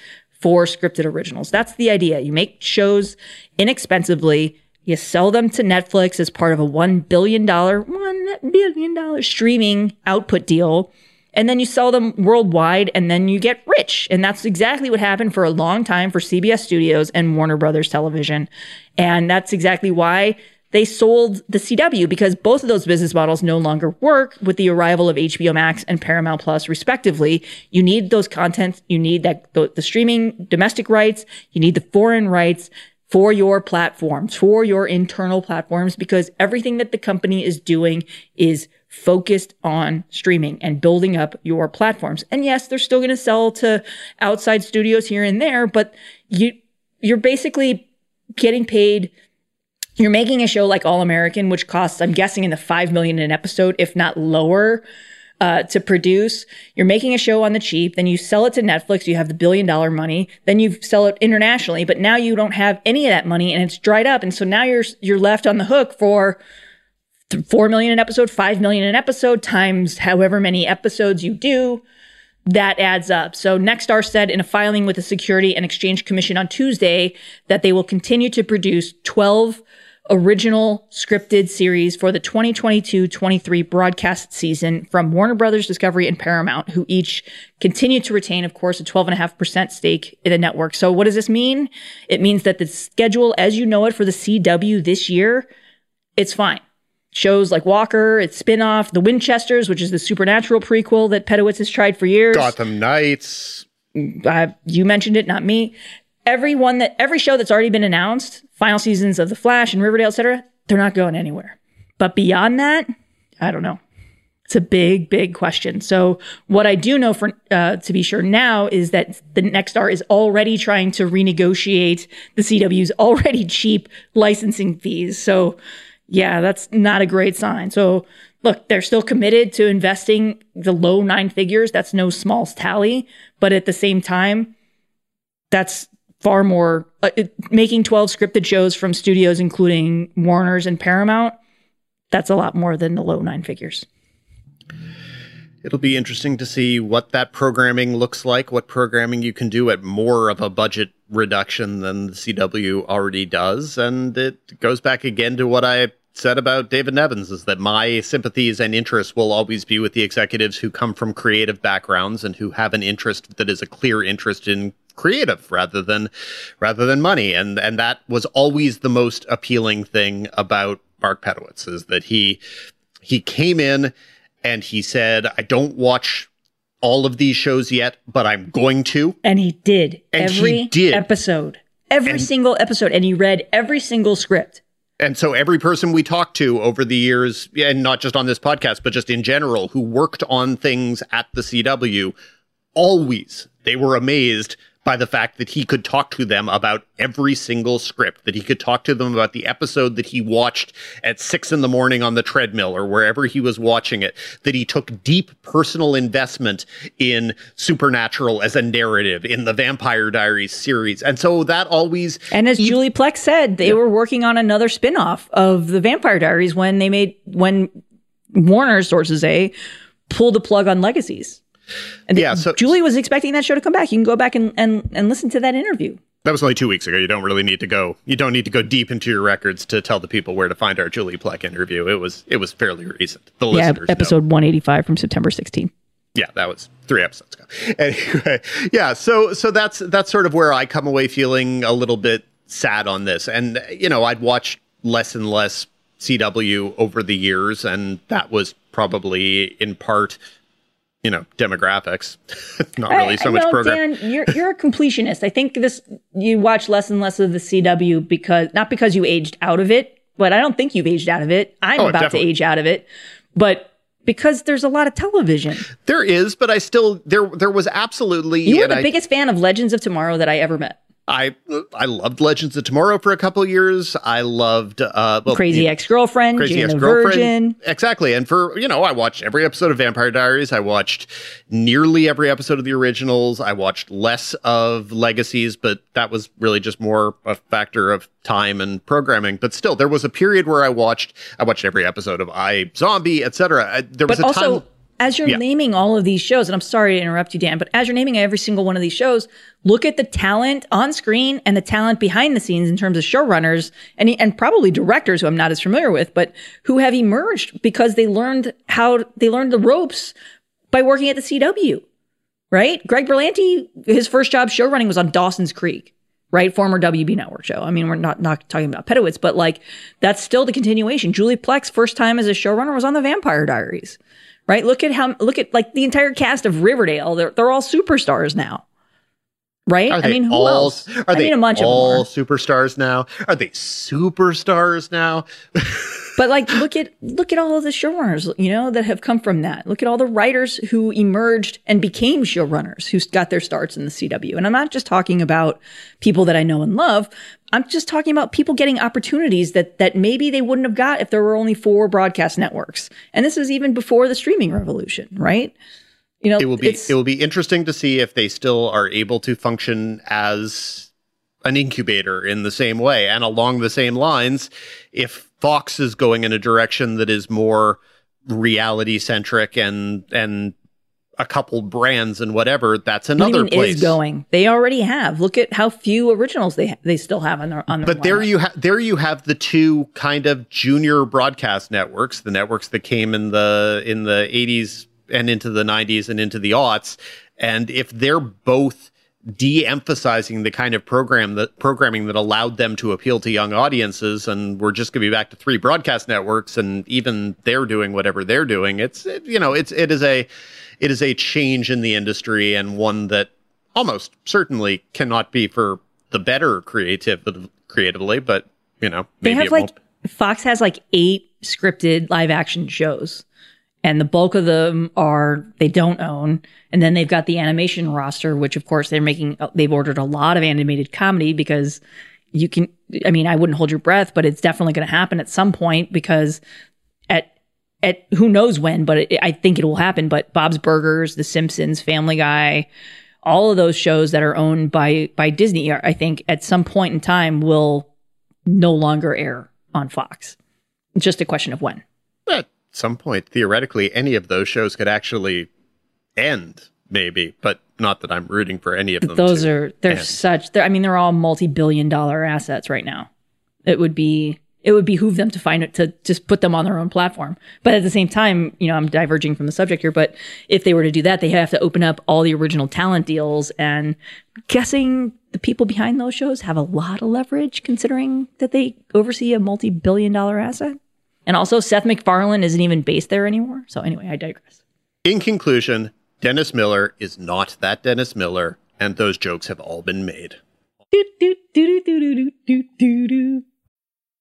for scripted originals. That's the idea. You make shows inexpensively. You sell them to Netflix as part of a $1 billion streaming output deal. and then you sell them worldwide, and then you get rich. And that's exactly what happened for a long time for CBS Studios and Warner Brothers Television. And that's exactly why they sold the CW, because both of those business models no longer work with the arrival of HBO Max and Paramount Plus, respectively. You need those contents. You need that the streaming domestic rights. You need the foreign rights for your platforms, for your internal platforms, because everything that the company is doing is focused on streaming and building up your platforms. And yes, they're still going to sell to outside studios here and there, but you're basically getting paid. You're making a show like All American, which costs, I'm guessing, in the $5 million an episode, if not lower, to produce. You're making a show on the cheap. Then you sell it to Netflix. You have the $1 billion money. Then you sell it internationally. But now you don't have any of that money, and it's dried up. And so now you're left on the hook for $4 million an episode, $5 million an episode, times however many episodes you do. That adds up. So Nexstar said in a filing with the Security and Exchange Commission on Tuesday that they will continue to produce 12 original scripted series for the 2022-23 broadcast season from Warner Brothers Discovery and Paramount, who each continue to retain, of course, a 12.5% stake in the network. So what does this mean? It means that the schedule, as you know it, for the CW this year, it's fine. Shows like Walker, its spinoff, The Winchesters, which is the Supernatural prequel that Pedowitz has tried for years. Gotham Knights. You mentioned it, not me. Every show that's already been announced, final seasons of The Flash and Riverdale, etc., they're not going anywhere. But beyond that, I don't know. It's a big, big question. So what I do know for to be sure now is that the Nexstar is already trying to renegotiate the CW's already cheap licensing fees. So yeah, that's not a great sign. So look, they're still committed to investing the low nine figures. That's no small tally. But at the same time, that's far more making 12 scripted shows from studios, including Warner's and Paramount. That's a lot more than the low nine figures. It'll be interesting to see what that programming looks like, what programming you can do at more of a budget reduction than the CW already does. And it goes back again to what I said about David Nevins, is that my sympathies and interests will always be with the executives who come from creative backgrounds and who have an interest that is a clear interest in creative rather than money. And that was always the most appealing thing about Mark Pedowitz, is that he came in and he said, I don't watch all of these shows yet, but I'm going to. And he did. Every single episode. And he read every single script. And so every person we talked to over the years, and not just on this podcast, but just in general, who worked on things at the CW, always they were amazed by the fact that he could talk to them about every single script, that he could talk to them about the episode that he watched at 6 a.m. on the treadmill or wherever he was watching it, that he took deep personal investment in Supernatural as a narrative, in the Vampire Diaries series. And so that always... And as Julie Plec said, they were working on another spinoff of the Vampire Diaries when Warner, sources say, pulled the plug on Legacies. And yeah, so Julie was expecting that show to come back. You can go back and listen to that interview. That was only 2 weeks ago. You don't need to go deep into your records to tell the people where to find our Julie Plec interview. It was fairly recent. The listeners know. Episode 185 from September 16th. Yeah, that was 3 episodes ago. Anyway, yeah. So that's sort of where I come away feeling a little bit sad on this. And I'd watched less and less CW over the years, and that was probably in part, demographics. Not really much program. Dan, you're a completionist. I think you watch less and less of the CW not because you aged out of it, but I don't think you've aged out of it. I'm about definitely to age out of it, but because there's a lot of television. There is, but I still there was absolutely. You were the biggest fan of Legends of Tomorrow that I ever met. I loved Legends of Tomorrow for a couple of years. I loved Crazy Ex-Girlfriend, Crazy Ex-Girlfriend, Virgin. Exactly. And I watched every episode of Vampire Diaries. I watched nearly every episode of the originals. I watched less of Legacies, but that was really just more a factor of time and programming. But still, there was a period where I watched every episode of iZombie, etc. There was as you're naming all of these shows, and I'm sorry to interrupt you, Dan, but as you're naming every single one of these shows, look at the talent on screen and the talent behind the scenes in terms of showrunners and probably directors who I'm not as familiar with, but who have emerged because they learned the ropes by working at the CW, right? Greg Berlanti, his first job show running was on Dawson's Creek, right? Former WB Network show. I mean, we're not talking about Pedowitz, but like that's still the continuation. Julie Plec, first time as a showrunner, was on The Vampire Diaries, right? Look at like the entire cast of Riverdale. They're all superstars now. Right? I mean, who else? Are they all superstars now? Are they superstars now? But like, look at all of the showrunners, you know, that have come from that. Look at all the writers who emerged and became showrunners who got their starts in the CW. And I'm not just talking about people that I know and love. I'm just talking about people getting opportunities that maybe they wouldn't have got if there were only four broadcast networks. And this is even before the streaming revolution, right? You know, it will be interesting to see if they still are able to function as an incubator in the same way and along the same lines. If Fox is going in a direction that is more reality centric and a couple brands and whatever, that's another place is going. They already have. Look at how few originals they still have on their. But there you have the two kind of junior broadcast networks, the networks that came in the 80s. And into the 90s and into the aughts. And if they're both de-emphasizing the kind of programming that allowed them to appeal to young audiences, and we're just going to be back to three broadcast networks, and even they're doing whatever they're doing, it is a change in the industry, and one that almost certainly cannot be for the better creatively, but you know, maybe they have Fox has 8 scripted live action shows. And the bulk of them they don't own. And then they've got the animation roster, which of course they've ordered a lot of animated comedy because I wouldn't hold your breath, but it's definitely going to happen at some point, because at who knows when, but I think it will happen. But Bob's Burgers, The Simpsons, Family Guy, all of those shows that are owned by Disney, I think at some point in time will no longer air on Fox. It's just a question of when. Some point, theoretically, any of those shows could actually end, maybe, but not that I'm rooting for any of them. They're all multi-billion-dollar assets right now. It would behoove them to find it, to just put them on their own platform. But at the same time, you know, I'm diverging from the subject here, but if they were to do that, they have to open up all the original talent deals, and guessing the people behind those shows have a lot of leverage, considering that they oversee a multi-billion-dollar asset. And also, Seth MacFarlane isn't even based there anymore. So anyway, I digress. In conclusion, Dennis Miller is not that Dennis Miller, and those jokes have all been made.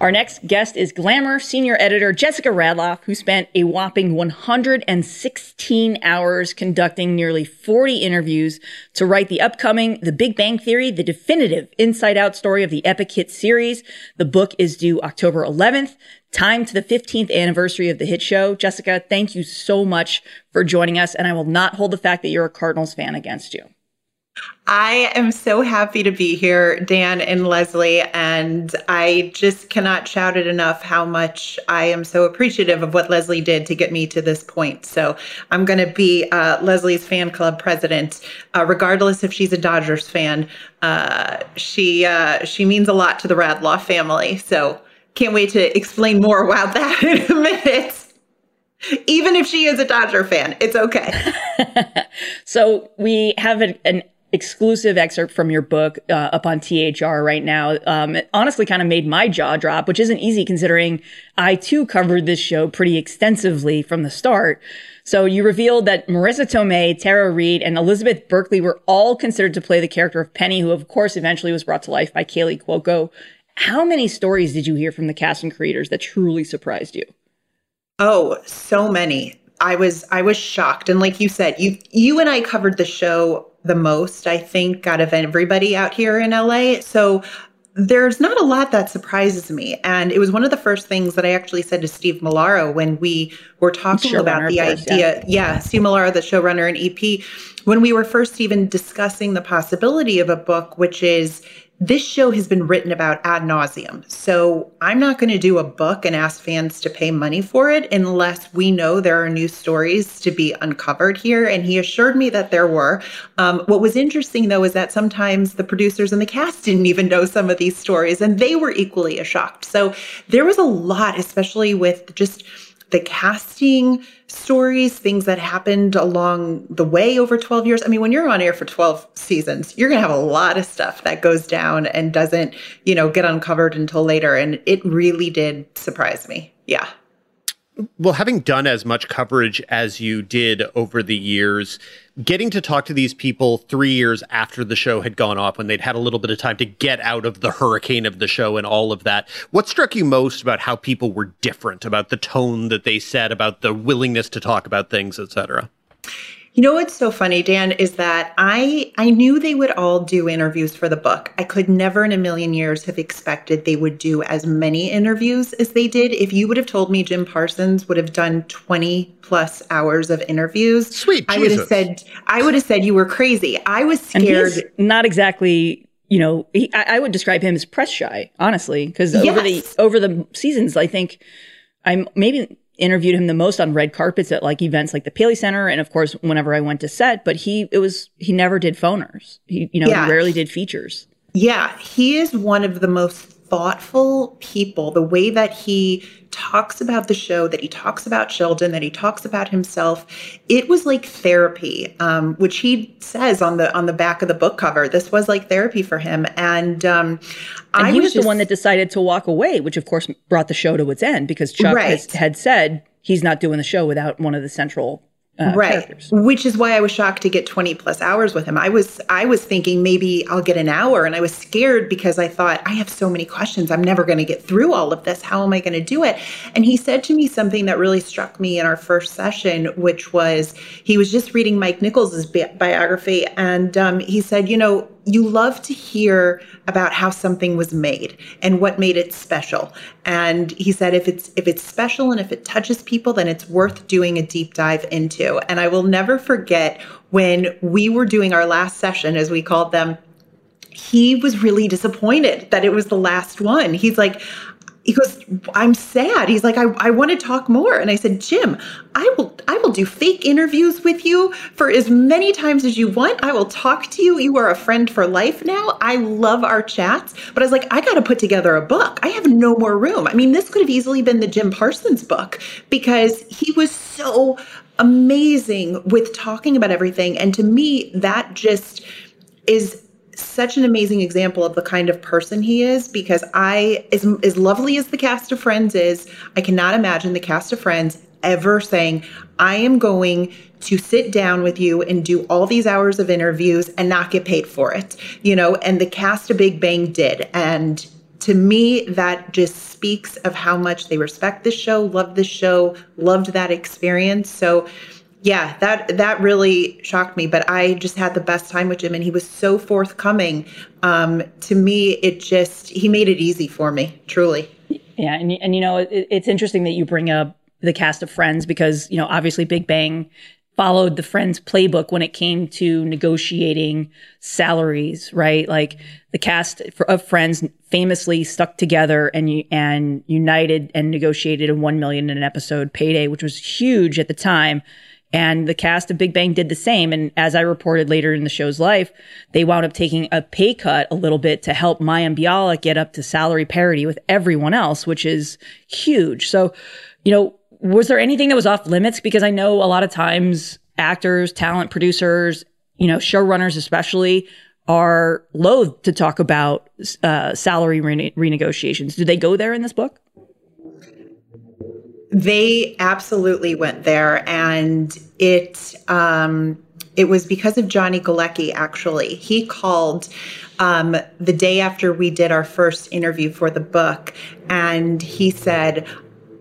Our next guest is Glamour senior editor Jessica Radloff, who spent a whopping 116 hours conducting nearly 40 interviews to write the upcoming The Big Bang Theory, the definitive inside-out story of the epic hit series. The book is due October 11th, timed to the 15th anniversary of the hit show. Jessica, thank you so much for joining us, and I will not hold the fact that you're a Cardinals fan against you. I am so happy to be here, Dan and Leslie, and I just cannot shout it enough how much I am so appreciative of what Leslie did to get me to this point. So I'm going to be Leslie's fan club president, regardless if she's a Dodgers fan. She means a lot to the Radloff family, so can't wait to explain more about that in a minute. Even if she is a Dodger fan, it's okay. So we have an exclusive excerpt from your book up on THR right now. It honestly kind of made my jaw drop, which isn't easy considering I too covered this show pretty extensively from the start. So you revealed that Marissa Tomei, Tara Reid, and Elizabeth Berkley were all considered to play the character of Penny, who of course eventually was brought to life by Kaley Cuoco. How many stories did you hear from the cast and creators that truly surprised you? Oh, so many. I was shocked. And like you said, you and I covered the show the most, I think, out of everybody out here in LA. So there's not a lot that surprises me. And it was one of the first things that I actually said to Steve Milaro when we were talking about the idea. Yeah, Steve Milaro, the showrunner and EP, when we were first even discussing the possibility of a book, which is, this show has been written about ad nauseum. So I'm not going to do a book and ask fans to pay money for it unless we know there are new stories to be uncovered here. And he assured me that there were. What was interesting, though, is that sometimes the producers and the cast didn't even know some of these stories, and they were equally shocked. So there was a lot, especially with just the casting stories, things that happened along the way over 12 years. I mean, when you're on air for 12 seasons, you're going to have a lot of stuff that goes down and doesn't, get uncovered until later. And it really did surprise me. Yeah. Well, having done as much coverage as you did over the years, getting to talk to these people 3 years after the show had gone off, when they'd had a little bit of time to get out of the hurricane of the show and all of that, what struck you most about how people were different, about the tone that they set, about the willingness to talk about things, et cetera? You know what's so funny, Dan, is that I knew they would all do interviews for the book. I could never in a million years have expected they would do as many interviews as they did. If you would have told me Jim Parsons would have done 20 plus hours of interviews, I would have said you were crazy. I was scared. And not exactly, I would describe him as press shy, honestly, because over the seasons, I think I'm maybe interviewed him the most on red carpets at events like the Paley Center. And of course, whenever I went to set, but he never did phoners. He rarely did features. Yeah. He is one of the most thoughtful people. The way that he talks about the show, that he talks about Sheldon, that he talks about himself, it was like therapy, which he says on the back of the book cover. This was like therapy for him. And he was the one that decided to walk away, which of course brought the show to its end, because Chuck had said he's not doing the show without one of the central characters. Which is why I was shocked to get 20 plus hours with him. I was thinking maybe I'll get an hour, and I was scared because I thought, I have so many questions. I'm never going to get through all of this. How am I going to do it? And he said to me something that really struck me in our first session, which was, he was just reading Mike Nichols' biography. And he said, you love to hear about how something was made and what made it special. And he said, if it's special and if it touches people, then it's worth doing a deep dive into. And I will never forget when we were doing our last session, as we called them, he was really disappointed that it was the last one. He goes, I'm sad. He's like, I want to talk more. And I said, Jim, I will do fake interviews with you for as many times as you want. I will talk to you. You are a friend for life now. I love our chats. But I was like, I got to put together a book. I have no more room. I mean, this could have easily been the Jim Parsons book, because he was so amazing with talking about everything. And to me, that just is such an amazing example of the kind of person he is, because as lovely as the cast of Friends is, I cannot imagine the cast of Friends ever saying, I am going to sit down with you and do all these hours of interviews and not get paid for it, and the cast of Big Bang did. And to me, that just speaks of how much they respect this show, love this show, loved that experience. So yeah, that really shocked me, but I just had the best time with Jim, and he was so forthcoming. To me, he made it easy for me, truly. Yeah, and it's interesting that you bring up the cast of Friends, because, obviously Big Bang followed the Friends playbook when it came to negotiating salaries, right? Like the cast of Friends famously stuck together and united and negotiated a $1 million an episode payday, which was huge at the time. And the cast of Big Bang did the same. And as I reported later in the show's life, they wound up taking a pay cut a little bit to help Mayim Bialik get up to salary parity with everyone else, which is huge. So, was there anything that was off limits? Because I know a lot of times actors, talent, producers, you know, showrunners especially are loath to talk about salary renegotiations. Do they go there in this book? They absolutely went there, and it was because of Johnny Galecki, actually. He called the day after we did our first interview for the book, and he said,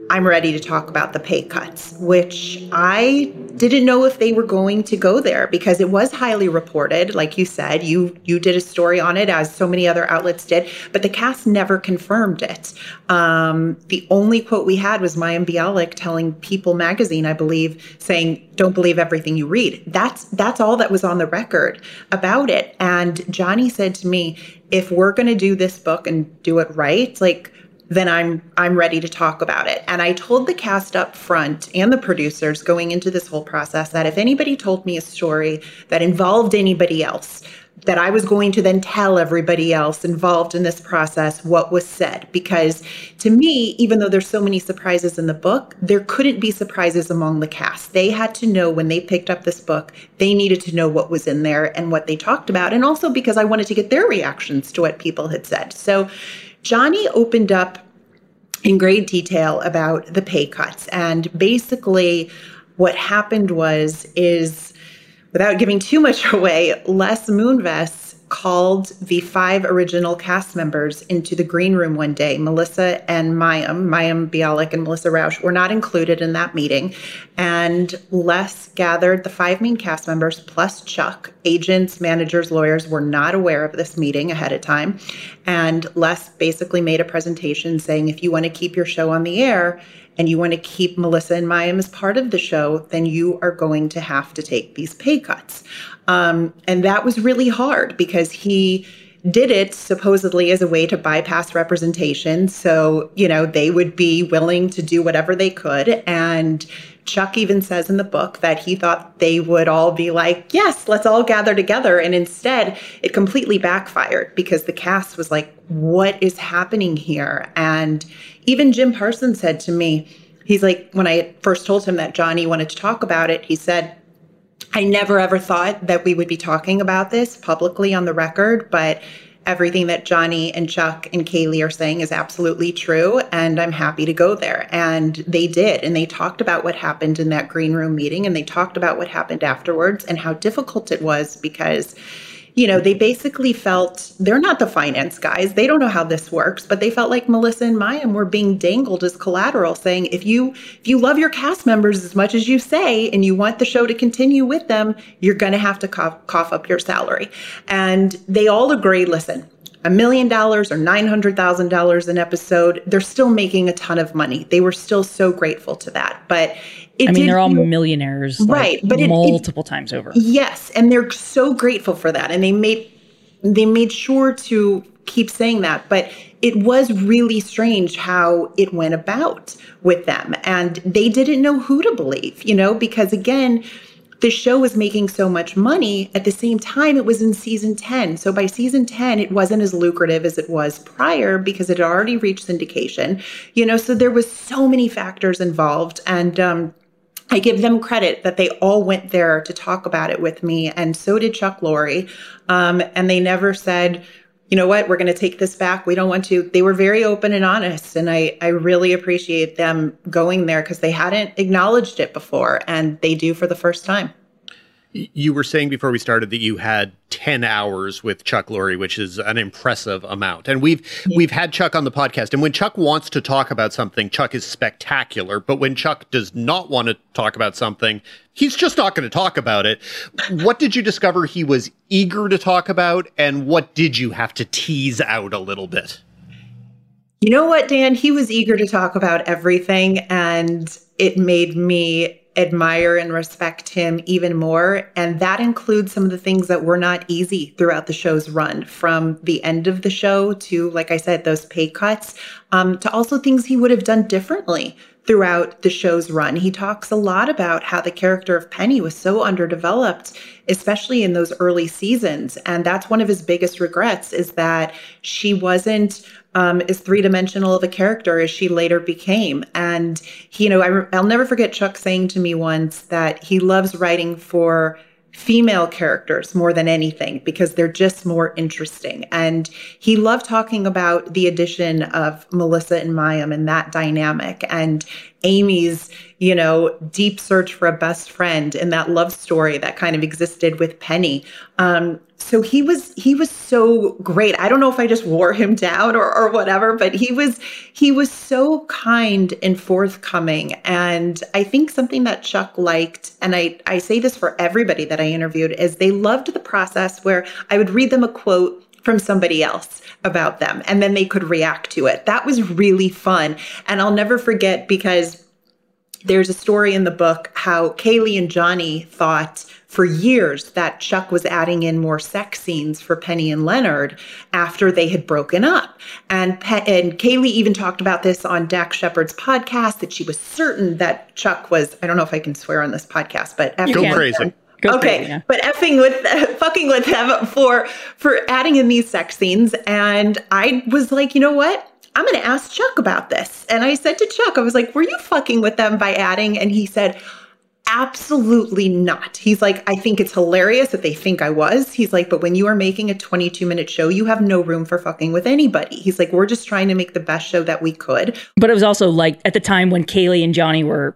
I'm ready to talk about the pay cuts, which I didn't know if they were going to go there because it was highly reported. Like you said, you did a story on it, as so many other outlets did, but the cast never confirmed it. The only quote we had was Mayim Bialik telling People magazine, I believe, saying, don't believe everything you read. That's all that was on the record about it. And Johnny said to me, if we're going to do this book and do it right, like, then I'm ready to talk about it. And I told the cast up front and the producers going into this whole process that if anybody told me a story that involved anybody else, that I was going to then tell everybody else involved in this process what was said. Because to me, even though there's so many surprises in the book, there couldn't be surprises among the cast. They had to know when they picked up this book, they needed to know what was in there and what they talked about. And also because I wanted to get their reactions to what people had said. So Johnny opened up in great detail about the pay cuts. And basically what happened is without giving too much away, Les Moonves called the 5 original cast members into the green room one day. Melissa and Mayim Bialik and Melissa Rauch were not included in that meeting. And Les gathered the 5 main cast members plus Chuck. Agents, managers, lawyers were not aware of this meeting ahead of time. And Les basically made a presentation saying, if you want to keep your show on the air and you want to keep Melissa and Mayim as part of the show, then you are going to have to take these pay cuts. And that was really hard because he did it supposedly as a way to bypass representation. So, you know, they would be willing to do whatever they could. And Chuck even says in the book that he thought they would all be like, yes, let's all gather together. And instead, it completely backfired because the cast was like, what is happening here? And even Jim Parsons said to me, he's like, when I first told him that Johnny wanted to talk about it, he said, I never ever thought that we would be talking about this publicly on the record, but everything that Johnny and Chuck and Kaylee are saying is absolutely true, and I'm happy to go there. And they did, and they talked about what happened in that green room meeting, and they talked about what happened afterwards and how difficult it was because, you know, they basically felt they're not the finance guys. They don't know how this works, but they felt like Melissa and Mayim were being dangled as collateral, saying, if you love your cast members as much as you say and you want the show to continue with them, you're going to have to cough up your salary. And they all agree, listen, $1 million or $900,000 an episode, they're still making a ton of money. They were still so grateful to that. But I mean, they're all millionaires, right? Like, but multiple times over. Yes. And they're so grateful for that. And they made sure to keep saying that. But it was really strange how it went about with them. And they didn't know who to believe, you know, because again, the show was making so much money. At the same time, it was in season 10. So by season 10, it wasn't as lucrative as it was prior because it had already reached syndication, you know, so there was so many factors involved. And I give them credit that they all went there to talk about it with me. And so did Chuck Lorre. And they never said, you know what, we're going to take this back. We don't want to. They were very open and honest. And I really appreciate them going there because they hadn't acknowledged it before. And they do for the first time. You were saying before we started that you had 10 hours with Chuck Lorre, which is an impressive amount. And we've had Chuck on the podcast. And when Chuck wants to talk about something, Chuck is spectacular. But when Chuck does not want to talk about something, he's just not going to talk about it. What did you discover he was eager to talk about? And what did you have to tease out a little bit? You know what, Dan? He was eager to talk about everything. And it made me admire and respect him even more. And that includes some of the things that were not easy throughout the show's run, from the end of the show to, like I said, those pay cuts, to also things he would have done differently throughout the show's run. He talks a lot about how the character of Penny was so underdeveloped, especially in those early seasons. And that's one of his biggest regrets, is that she wasn't as three-dimensional of a character as she later became. And, you know, I'll never forget Chuck saying to me once that he loves writing for female characters more than anything, because they're just more interesting. And he loved talking about the addition of Melissa and Mayim and that dynamic, and Amy's, you know, deep search for a best friend and that love story that kind of existed with Penny. So he was so great. I don't know if I just wore him down or whatever, but he was so kind and forthcoming. And I think something that Chuck liked, and I say this for everybody that I interviewed, is they loved the process where I would read them a quote from somebody else about them, and then they could react to it. That was really fun. And I'll never forget, because there's a story in the book how Kaylee and Johnny thought for years that Chuck was adding in more sex scenes for Penny and Leonard after they had broken up. And Kaylee even talked about this on Dax Shepard's podcast, that she was certain that Chuck was, I don't know if I can swear on this podcast, but go crazy. Okay, but fucking with them for adding in these sex scenes. And I was like, you know what? I'm going to ask Chuck about this. And I said to Chuck, I was like, were you fucking with them by adding? And he said, absolutely not. He's like, I think it's hilarious that they think I was. He's like, but when you are making a 22-minute show, you have no room for fucking with anybody. He's like, we're just trying to make the best show that we could. But it was also like at the time when Kaylee and Johnny were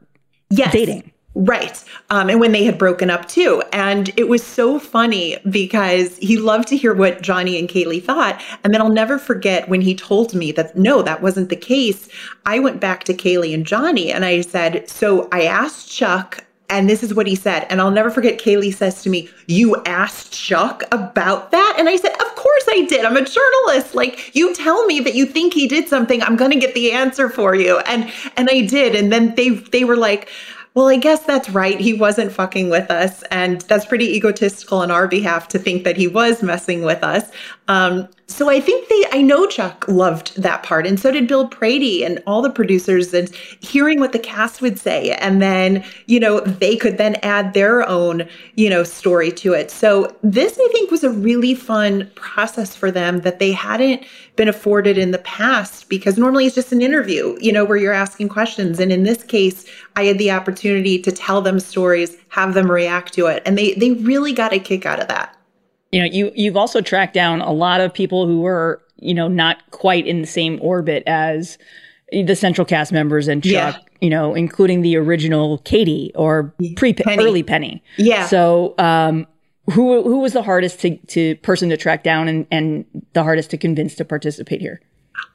dating. Right. And when they had broken up too. And it was so funny because he loved to hear what Johnny and Kaylee thought. And then I'll never forget when he told me that, no, that wasn't the case. I went back to Kaylee and Johnny and I said, so I asked Chuck, and this is what he said. And I'll never forget, Kaylee says to me, you asked Chuck about that? And I said, of course I did. I'm a journalist. Like, you tell me that you think he did something, I'm going to get the answer for you. And I did. And then they were like, well, I guess that's right. He wasn't fucking with us. And that's pretty egotistical on our behalf to think that he was messing with us. So I think I know Chuck loved that part. And so did Bill Prady and all the producers, and hearing what the cast would say. And then, you know, they could then add their own, you know, story to it. So this, I think, was a really fun process for them that they hadn't been afforded in the past, because normally it's just an interview, you know, where you're asking questions. And in this case, I had the opportunity to tell them stories, have them react to it. And they really got a kick out of that. You know, you've also tracked down a lot of people who were, you know, not quite in the same orbit as the central cast members and Chuck, you know, including the original Katie or early Penny. Yeah. So who was the hardest to person to track down and the hardest to convince to participate here?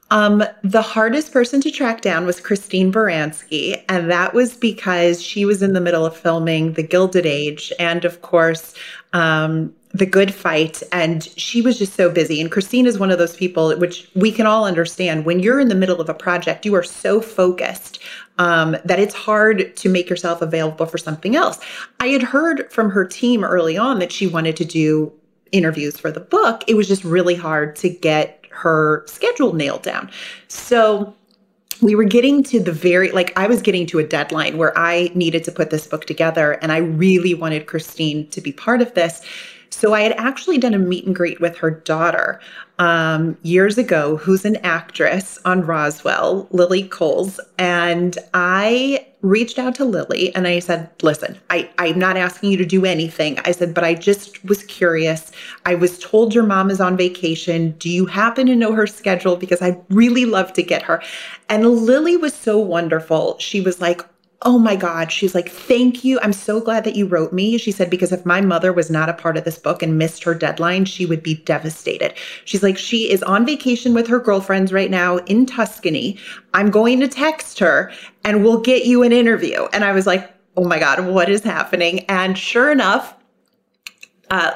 The hardest person to track down was Christine Baranski, and that was because she was in the middle of filming The Gilded Age and, of course, The Good Fight, and she was just so busy. And Christine is one of those people, which we can all understand, when you're in the middle of a project, you are so focused that it's hard to make yourself available for something else. I had heard from her team early on that she wanted to do interviews for the book. It was just really hard to get her schedule nailed down. So we were getting to I was getting to a deadline where I needed to put this book together, and I really wanted Christine to be part of this. So I had actually done a meet and greet with her daughter years ago, who's an actress on Roswell, Lily Coles. And I reached out to Lily and I said, listen, I'm not asking you to do anything. I said, but I just was curious. I was told your mom is on vacation. Do you happen to know her schedule? Because I'd really love to get her. And Lily was so wonderful. She was like, oh my God. She's like, thank you. I'm so glad that you wrote me. She said, because if my mother was not a part of this book and missed her deadline, she would be devastated. She's like, she is on vacation with her girlfriends right now in Tuscany. I'm going to text her and we'll get you an interview. And I was like, oh my God, what is happening? And sure enough,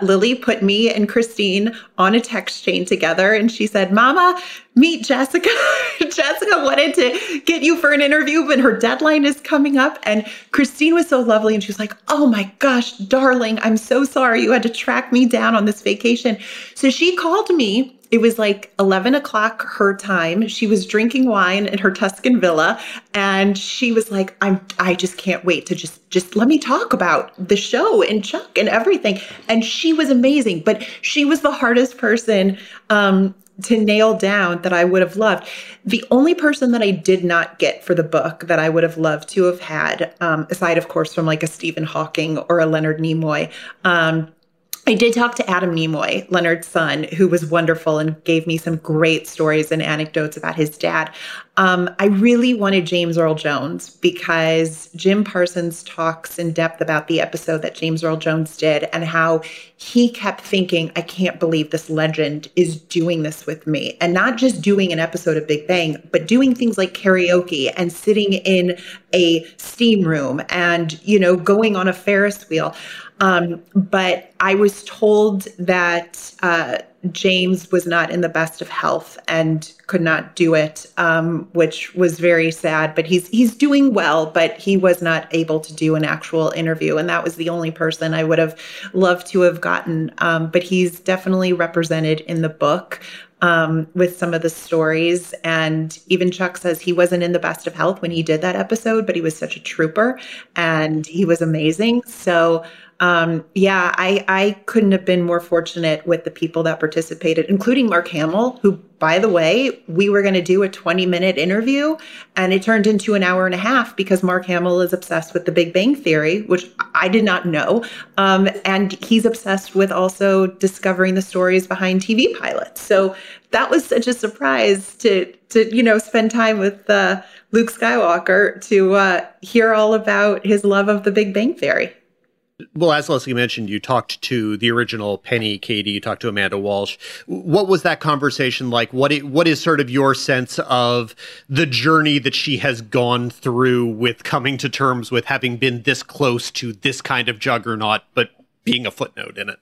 Lily put me and Christine on a text chain together, and she said, Mama, meet Jessica. Jessica wanted to get you for an interview, but her deadline is coming up. And Christine was so lovely, and she was like, oh my gosh, darling, I'm so sorry you had to track me down on this vacation. So she called me. It was like 11 o'clock her time. She was drinking wine in her Tuscan villa. And she was like, I just can't wait to just let me talk about the show and Chuck and everything. And she was amazing, but she was the hardest person to nail down that I would have loved. The only person that I did not get for the book that I would have loved to have had, aside, of course, from like a Stephen Hawking or a Leonard Nimoy, I did talk to Adam Nimoy, Leonard's son, who was wonderful and gave me some great stories and anecdotes about his dad. I really wanted James Earl Jones because Jim Parsons talks in depth about the episode that James Earl Jones did and how he kept thinking, I can't believe this legend is doing this with me. And not just doing an episode of Big Bang, but doing things like karaoke and sitting in a steam room and, you know, going on a Ferris wheel. But I was told that James was not in the best of health and could not do it, which was very sad. But he's doing well, but he was not able to do an actual interview. And that was the only person I would have loved to have gotten. But he's definitely represented in the book with some of the stories. And even Chuck says he wasn't in the best of health when he did that episode, but he was such a trooper and he was amazing. So yeah, I couldn't have been more fortunate with the people that participated, including Mark Hamill, who, by the way, we were going to do a 20-minute interview and it turned into an hour and a half because Mark Hamill is obsessed with The Big Bang Theory, which I did not know. And he's obsessed with also discovering the stories behind TV pilots. So that was such a surprise to you know, spend time with Luke Skywalker to hear all about his love of The Big Bang Theory. Well, as Leslie mentioned, you talked to the original Penny Katie, you talked to Amanda Walsh. What was that conversation like? What is sort of your sense of the journey that she has gone through with coming to terms with having been this close to this kind of juggernaut, but being a footnote in it?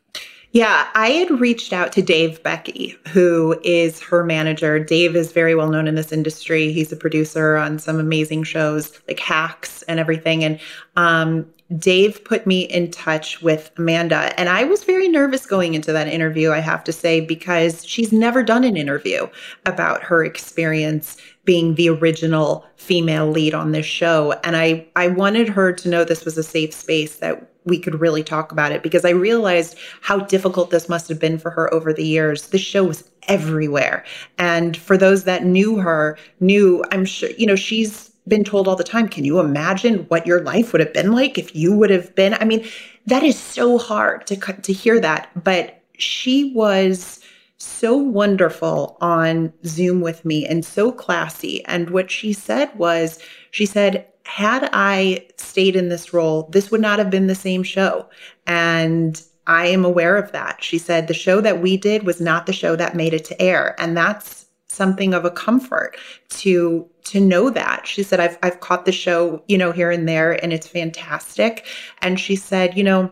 Yeah, I had reached out to Dave Becky, who is her manager. Dave is very well known in this industry. He's a producer on some amazing shows like Hacks and everything. And Dave put me in touch with Amanda, and I was very nervous going into that interview, I have to say, because she's never done an interview about her experience being the original female lead on this show. And I wanted her to know this was a safe space that we could really talk about it, because I realized how difficult this must have been for her over the years. This show was everywhere. And for those that knew her, I'm sure, you know, she's been told all the time, can you imagine what your life would have been like if you would have been? I mean, that is so hard to hear that. But she was so wonderful on Zoom with me and so classy. And what she said was, she said, had I stayed in this role, this would not have been the same show. And I am aware of that. She said, the show that we did was not the show that made it to air. And that's something of a comfort to know that. She said, I've caught the show, you know, here and there, and it's fantastic. And she said, you know,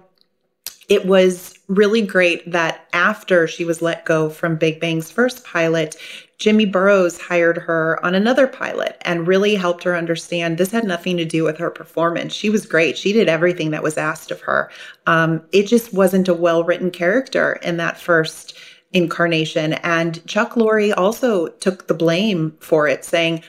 it was really great that after she was let go from Big Bang's first pilot, Jimmy Burrows hired her on another pilot and really helped her understand this had nothing to do with her performance. She was great. She did everything that was asked of her. It just wasn't a well-written character in that first incarnation. And Chuck Lorre also took the blame for it, saying,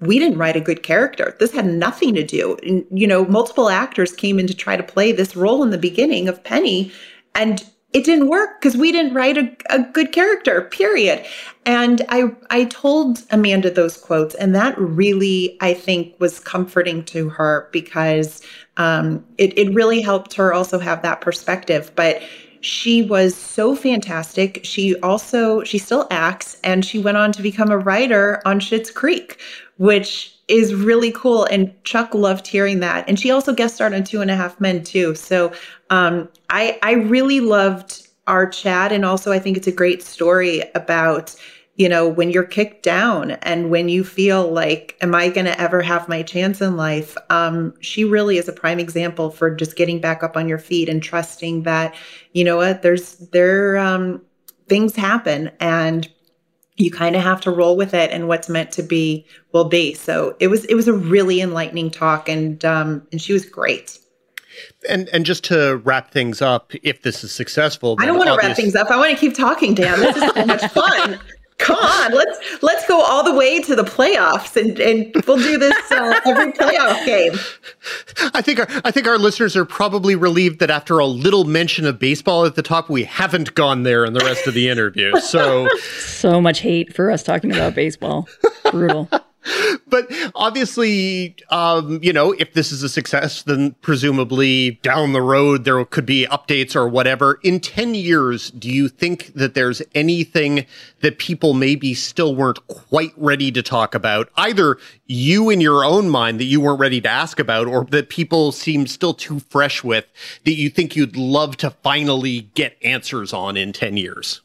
we didn't write a good character. This had nothing to do. And, you know, multiple actors came in to try to play this role in the beginning of Penny, and it didn't work because we didn't write a good character, period. And I told Amanda those quotes, and that really, I think, was comforting to her, because it really helped her also have that perspective. But she was so fantastic. She still acts, and she went on to become a writer on Schitt's Creek, which is really cool. And Chuck loved hearing that. And she also guest starred on Two and a Half Men too. So I really loved our chat. And also I think it's a great story about, you know, when you're kicked down and when you feel like, am I going to ever have my chance in life? She really is a prime example for just getting back up on your feet and trusting that, you know what, things happen and you kind of have to roll with it, and what's meant to be will be. So it was a really enlightening talk, and she was great. And just to wrap things up, if this is successful, I don't want to wrap things up. I want to keep talking, Dan. This is so much fun. Come on, let's go all the way to the playoffs, and we'll do this every playoff game. I think our listeners are probably relieved that after a little mention of baseball at the top, we haven't gone there in the rest of the interview. So much hate for us talking about baseball. Brutal. But obviously, if this is a success, then presumably down the road, there could be updates or whatever. In 10 years, do you think that there's anything that people maybe still weren't quite ready to talk about? Either you in your own mind that you weren't ready to ask about, or that people seem still too fresh with, that you think you'd love to finally get answers on in 10 years?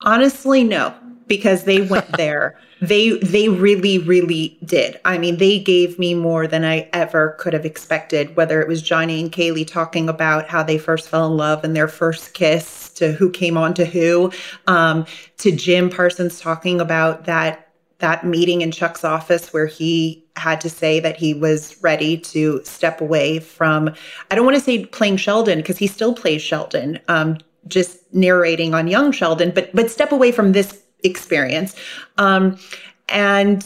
Honestly, no. Because they went there. They really, really did. I mean, they gave me more than I ever could have expected, whether it was Johnny and Kaylee talking about how they first fell in love and their first kiss, to who came on to who, to Jim Parsons talking about that meeting in Chuck's office where he had to say that he was ready to step away from, I don't want to say playing Sheldon, because he still plays Sheldon, just narrating on Young Sheldon, but step away from this experience, and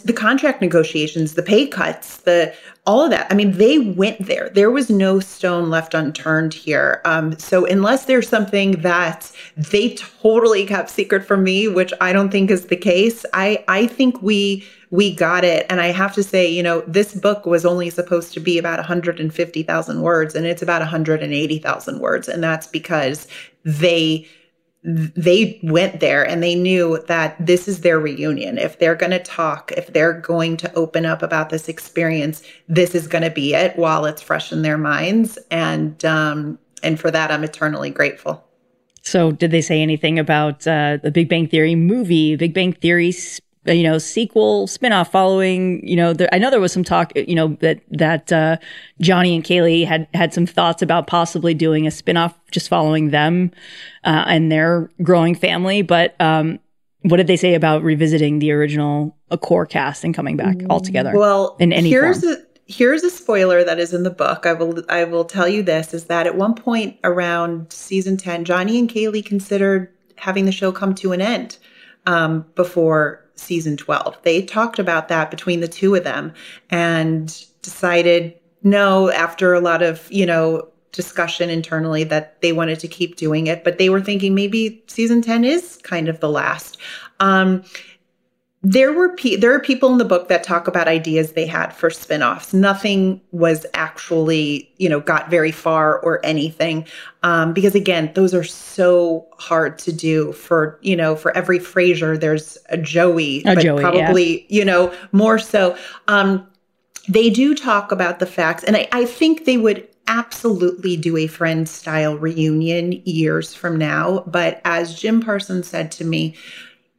the contract negotiations, the pay cuts, all of that. I mean, they went there. There was no stone left unturned here. So unless there's something that they totally kept secret from me, which I don't think is the case, I think we got it. And I have to say, this book was only supposed to be about 150,000 words, and it's about 180,000 words, and that's because they went there and they knew that this is their reunion. If they're going to talk, if they're going to open up about this experience, this is going to be it while it's fresh in their minds. And for that, I'm eternally grateful. So did they say anything about the Big Bang Theory movie, Big Bang Theory sequel, spinoff following, I know there was some talk, that Johnny and Kaylee had some thoughts about possibly doing a spinoff just following them and their growing family. But what did they say about revisiting the original core cast and coming back all together? Well, in any form? Here's a spoiler that is in the book. I will tell you this, is that at one point around season 10, Johnny and Kaylee considered having the show come to an end before season 12. They talked about that between the two of them and decided no, after a lot of, discussion internally, that they wanted to keep doing it, but they were thinking maybe season 10 is kind of the last. There are people in the book that talk about ideas they had for spinoffs. Nothing was actually, got very far or anything. Because again, those are so hard to do for every Frasier, there's a Joey, probably, more so. They do talk about the facts, and I think they would absolutely do a friend style reunion years from now. But as Jim Parsons said to me,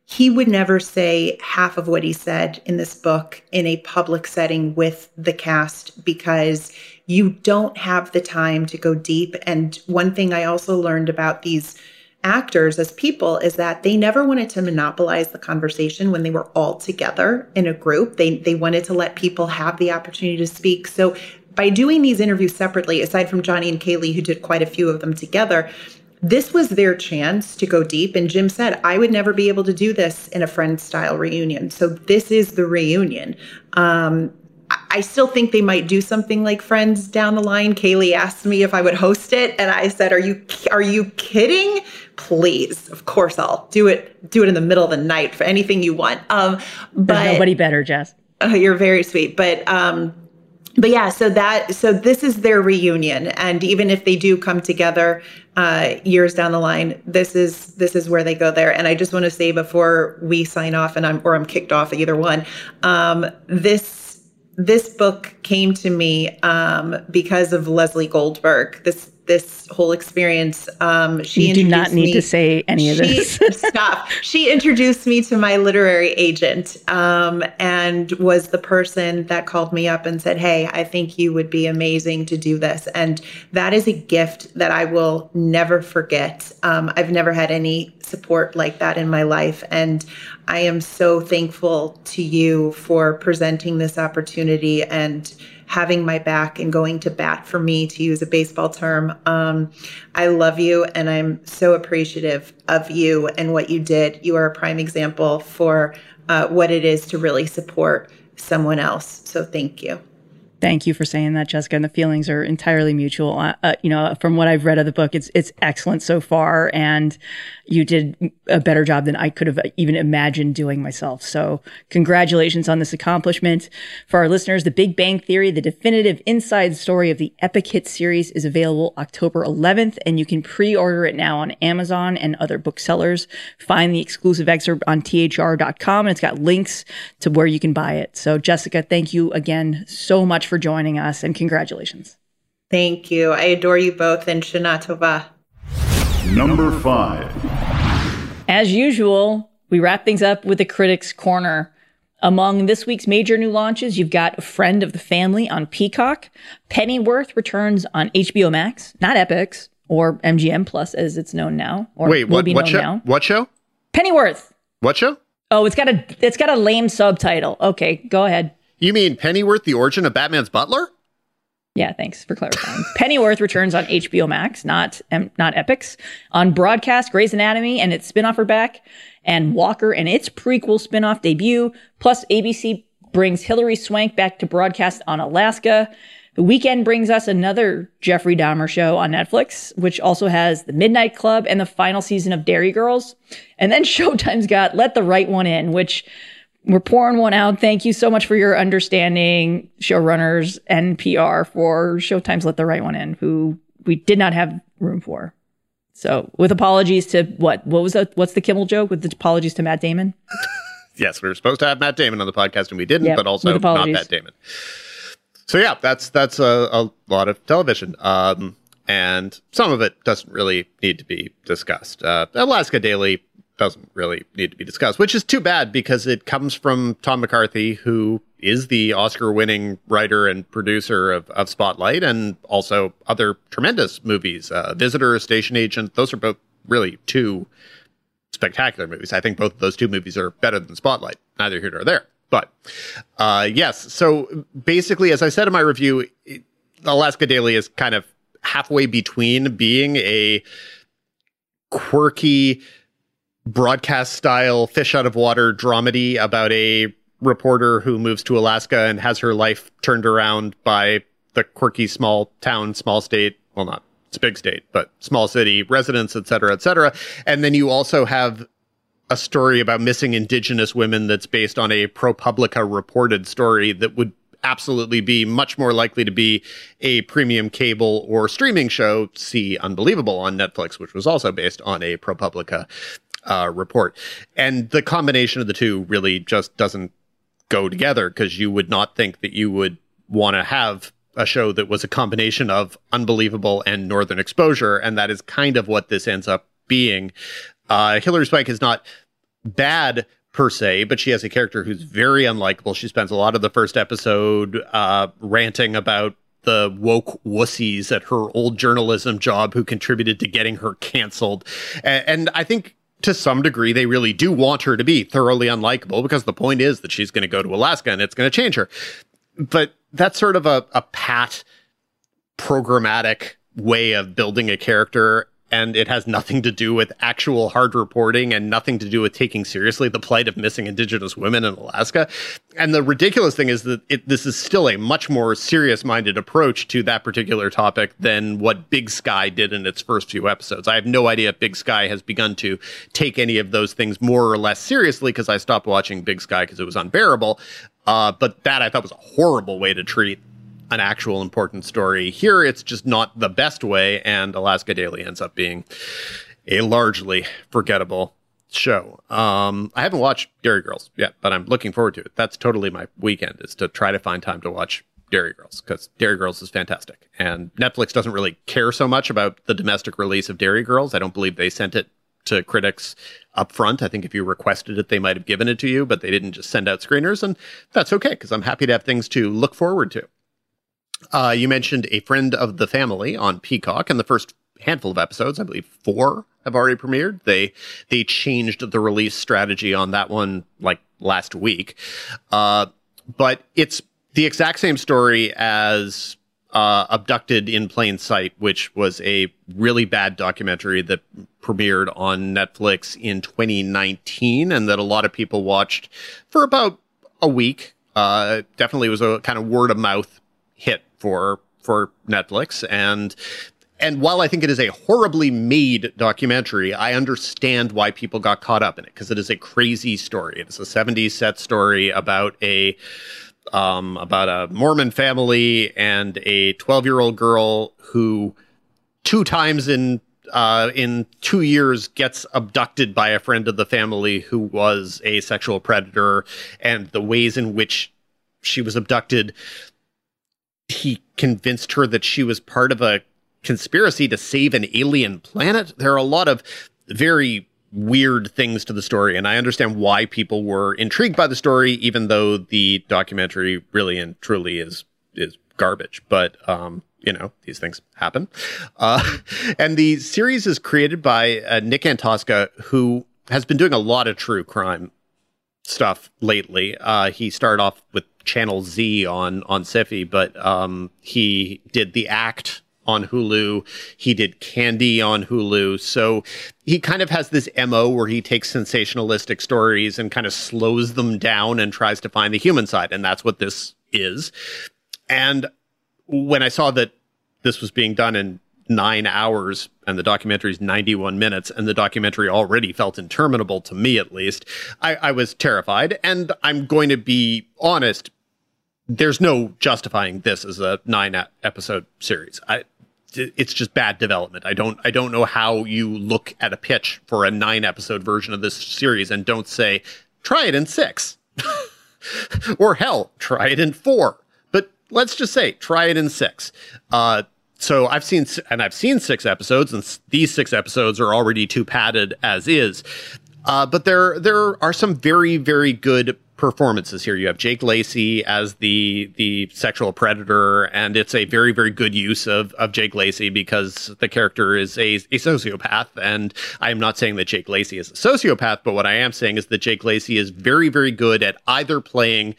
he would never say half of what he said in this book in a public setting with the cast, because you don't have the time to go deep. And one thing I also learned about these actors as people is that they never wanted to monopolize the conversation when they were all together in a group. They wanted to let people have the opportunity to speak. So by doing these interviews separately, aside from Johnny and Kaylee, who did quite a few of them together, this was their chance to go deep. And Jim said, I would never be able to do this in a friend-style reunion. So this is the reunion. I still think they might do something like Friends down the line. Kaylee asked me if I would host it, and I said, are you kidding? Please, of course I'll do it in the middle of the night for anything you want. But there's nobody better, Jess. Oh, you're very sweet. But yeah, so this is their reunion. And even if they do come together years down the line, this is where they go there. And I just want to say before we sign off, and I'm kicked off, either one, this book came to me because of Leslie Goldberg. This whole experience. You do not need to say any of this. Stop. She introduced me to my literary agent and was the person that called me up and said, hey, I think you would be amazing to do this. And that is a gift that I will never forget. I've never had any support like that in my life. And I am so thankful to you for presenting this opportunity and having my back and going to bat for me, to use a baseball term. I love you, and I'm so appreciative of you and what you did. You are a prime example for what it is to really support someone else. So thank you. Thank you for saying that, Jessica. And the feelings are entirely mutual. You know, from what I've read of the book, it's excellent so far, and you did a better job than I could have even imagined doing myself. So congratulations on this accomplishment. For our listeners, The Big Bang Theory, the definitive inside story of the epic hit series, is available October 11th, and you can pre-order it now on Amazon and other booksellers. Find the exclusive excerpt on thr.com, and it's got links to where you can buy it. So Jessica, thank you again so much for joining us, and congratulations. Thank you. I adore you both, and Shana Tova. Number 5. As usual, we wrap things up with the Critics Corner. Among this week's major new launches, you've got A Friend of the Family on Peacock, Pennyworth returns on HBO Max, not Epix, or MGM Plus as it's known now. Or wait, what show? Pennyworth. What show? Oh, it's got a lame subtitle. Okay, go ahead. You mean Pennyworth, the origin of Batman's butler? Yeah, thanks for clarifying. Pennyworth returns on HBO Max, not Epix. On broadcast, Grey's Anatomy and its spinoff are back, and Walker and its prequel spinoff debut. Plus, ABC brings Hilary Swank back to broadcast on Alaska. The weekend brings us another Jeffrey Dahmer show on Netflix, which also has The Midnight Club and the final season of Dairy Girls. And then Showtime's got Let the Right One In, which... we're pouring one out. Thank you so much for your understanding, showrunners and PR, for Showtime's Let the Right One In, who we did not have room for. So with apologies to what's the Kimmel joke with the apologies to Matt Damon? Yes, we were supposed to have Matt Damon on the podcast and we didn't, but also not Matt Damon. So yeah, that's a lot of television. And some of it doesn't really need to be discussed. Alaska Daily doesn't really need to be discussed, which is too bad because it comes from Tom McCarthy, who is the Oscar-winning writer and producer of Spotlight and also other tremendous movies. Visitor, Station Agent, those are both really two spectacular movies. I think both of those two movies are better than Spotlight, neither here nor there. But yes, so basically, as I said in my review, Alaska Daily is kind of halfway between being a quirky broadcast style fish out of water dramedy about a reporter who moves to Alaska and has her life turned around by the quirky small town, small state, well, not it's a big state, but small city residents, et cetera, et cetera. And then you also have a story about missing indigenous women that's based on a ProPublica reported story that would absolutely be much more likely to be a premium cable or streaming show. See Unbelievable on Netflix, which was also based on a ProPublica report. And the combination of the two really just doesn't go together, because you would not think that you would want to have a show that was a combination of Unbelievable and Northern Exposure. And that is kind of what this ends up being. Hilary Swank is not bad per se, but she has a character who's very unlikable. She spends a lot of the first episode ranting about the woke wussies at her old journalism job who contributed to getting her canceled. And I think to some degree, they really do want her to be thoroughly unlikable, because the point is that she's going to go to Alaska and it's going to change her. But that's sort of a pat programmatic way of building a character. And it has nothing to do with actual hard reporting and nothing to do with taking seriously the plight of missing indigenous women in Alaska. And the ridiculous thing is that this is still a much more serious-minded approach to that particular topic than what Big Sky did in its first few episodes. I have no idea if Big Sky has begun to take any of those things more or less seriously, because I stopped watching Big Sky because it was unbearable. But that I thought was a horrible way to treat an actual important story. Here, it's just not the best way, and Alaska Daily ends up being a largely forgettable show. I haven't watched Dairy Girls yet, but I'm looking forward to it. That's totally my weekend, is to try to find time to watch Dairy Girls, because Dairy Girls is fantastic. And Netflix doesn't really care so much about the domestic release of Dairy Girls. I don't believe they sent it to critics up front. I think if you requested it, they might have given it to you, but they didn't just send out screeners, and that's okay, because I'm happy to have things to look forward to. You mentioned A Friend of the Family on Peacock, and the first handful of episodes, I believe 4, have already premiered. They changed the release strategy on that one like last week, but it's the exact same story as Abducted in Plain Sight, which was a really bad documentary that premiered on Netflix in 2019 and that a lot of people watched for about a week. Definitely was a kind of word of mouth hit for Netflix. And while I think it is a horribly made documentary, I understand why people got caught up in it, because it is a crazy story. It's a 70s set story about a Mormon family and a 12-year-old girl who two times in 2 years gets abducted by a friend of the family who was a sexual predator, and the ways in which she was abducted. He convinced her that she was part of a conspiracy to save an alien planet. There are a lot of very weird things to the story, and I understand why people were intrigued by the story, even though the documentary really and truly is garbage. But you know, these things happen. And the series is created by Nick Antosca, who has been doing a lot of true crime stuff lately. He started off with Channel Z on Syfy, but he did The Act on Hulu. He did Candy on Hulu. So he kind of has this MO where he takes sensationalistic stories and kind of slows them down and tries to find the human side. And that's what this is. And when I saw that this was being done in 9 hours and the documentary's 91 minutes, and the documentary already felt interminable to me, at least, I was terrified. And I'm going to be honest, there's no justifying this as a 9-episode series. It's just bad development. I don't know how you look at a pitch for a 9-episode version of this series and don't say, try it in 6 or hell, try it in 4. But let's just say, try it in 6. So I've seen 6 episodes, and these 6 episodes are already too padded as is. But there are some very, very good performances here. You have Jake Lacy as the sexual predator, and it's a very, very good use of Jake Lacy, because the character is a sociopath. And I'm not saying that Jake Lacy is a sociopath, but what I am saying is that Jake Lacy is very, very good at either playing,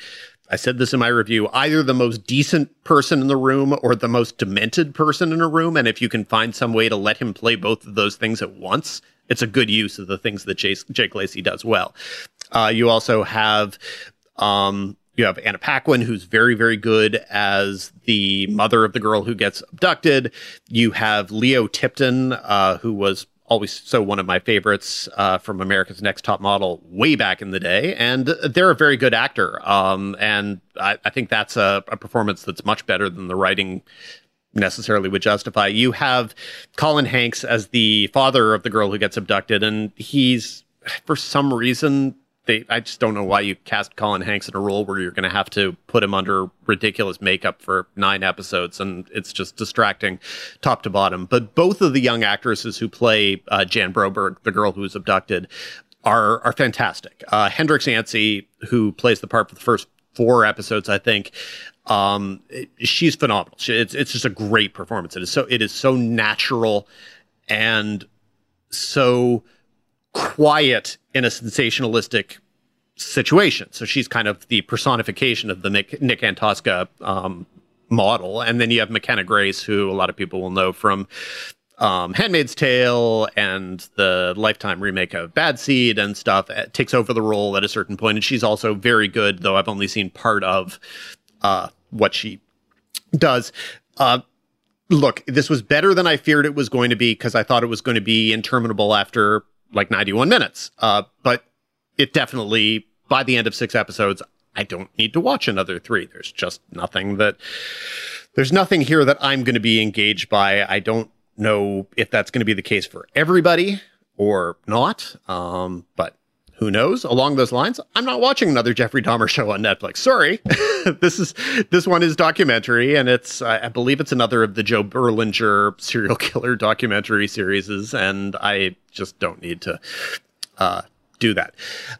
I said this in my review, either the most decent person in the room or the most demented person in a room. And if you can find some way to let him play both of those things at once, it's a good use of the things that Jake Lacy does well. You also have Anna Paquin, who's very, very good as the mother of the girl who gets abducted. You have Leo Tipton, who was always so one of my favorites from America's Next Top Model way back in the day. And they're a very good actor. And I think that's a performance that's much better than the writing necessarily would justify. You have Colin Hanks as the father of the girl who gets abducted, and he's, for some reason, I just don't know why you cast Colin Hanks in a role where you're going to have to put him under ridiculous makeup for 9 episodes, and it's just distracting top to bottom. But both of the young actresses who play Jan Broberg, the girl who's abducted, are fantastic. Hendrix Anstey, who plays the part for the first 4 episodes, I think, she's phenomenal. It's just a great performance. It is so natural and so quiet in a sensationalistic situation. So she's kind of the personification of the Nick Antosca model. And then you have McKenna Grace, who a lot of people will know from Handmaid's Tale and the Lifetime remake of Bad Seed and stuff, takes over the role at a certain point. And she's also very good, though I've only seen part of what she does. Look, this was better than I feared it was going to be, because I thought it was going to be interminable after like 91 minutes. But it definitely, by the end of 6 episodes, I don't need to watch another 3. There's just nothing here that I'm going to be engaged by. I don't know if that's going to be the case for everybody or not. But who knows? Along those lines, I'm not watching another Jeffrey Dahmer show on Netflix. Sorry. This one is documentary, and it's, I believe it's another of the Joe Berlinger serial killer documentary series, and I just don't need to do that.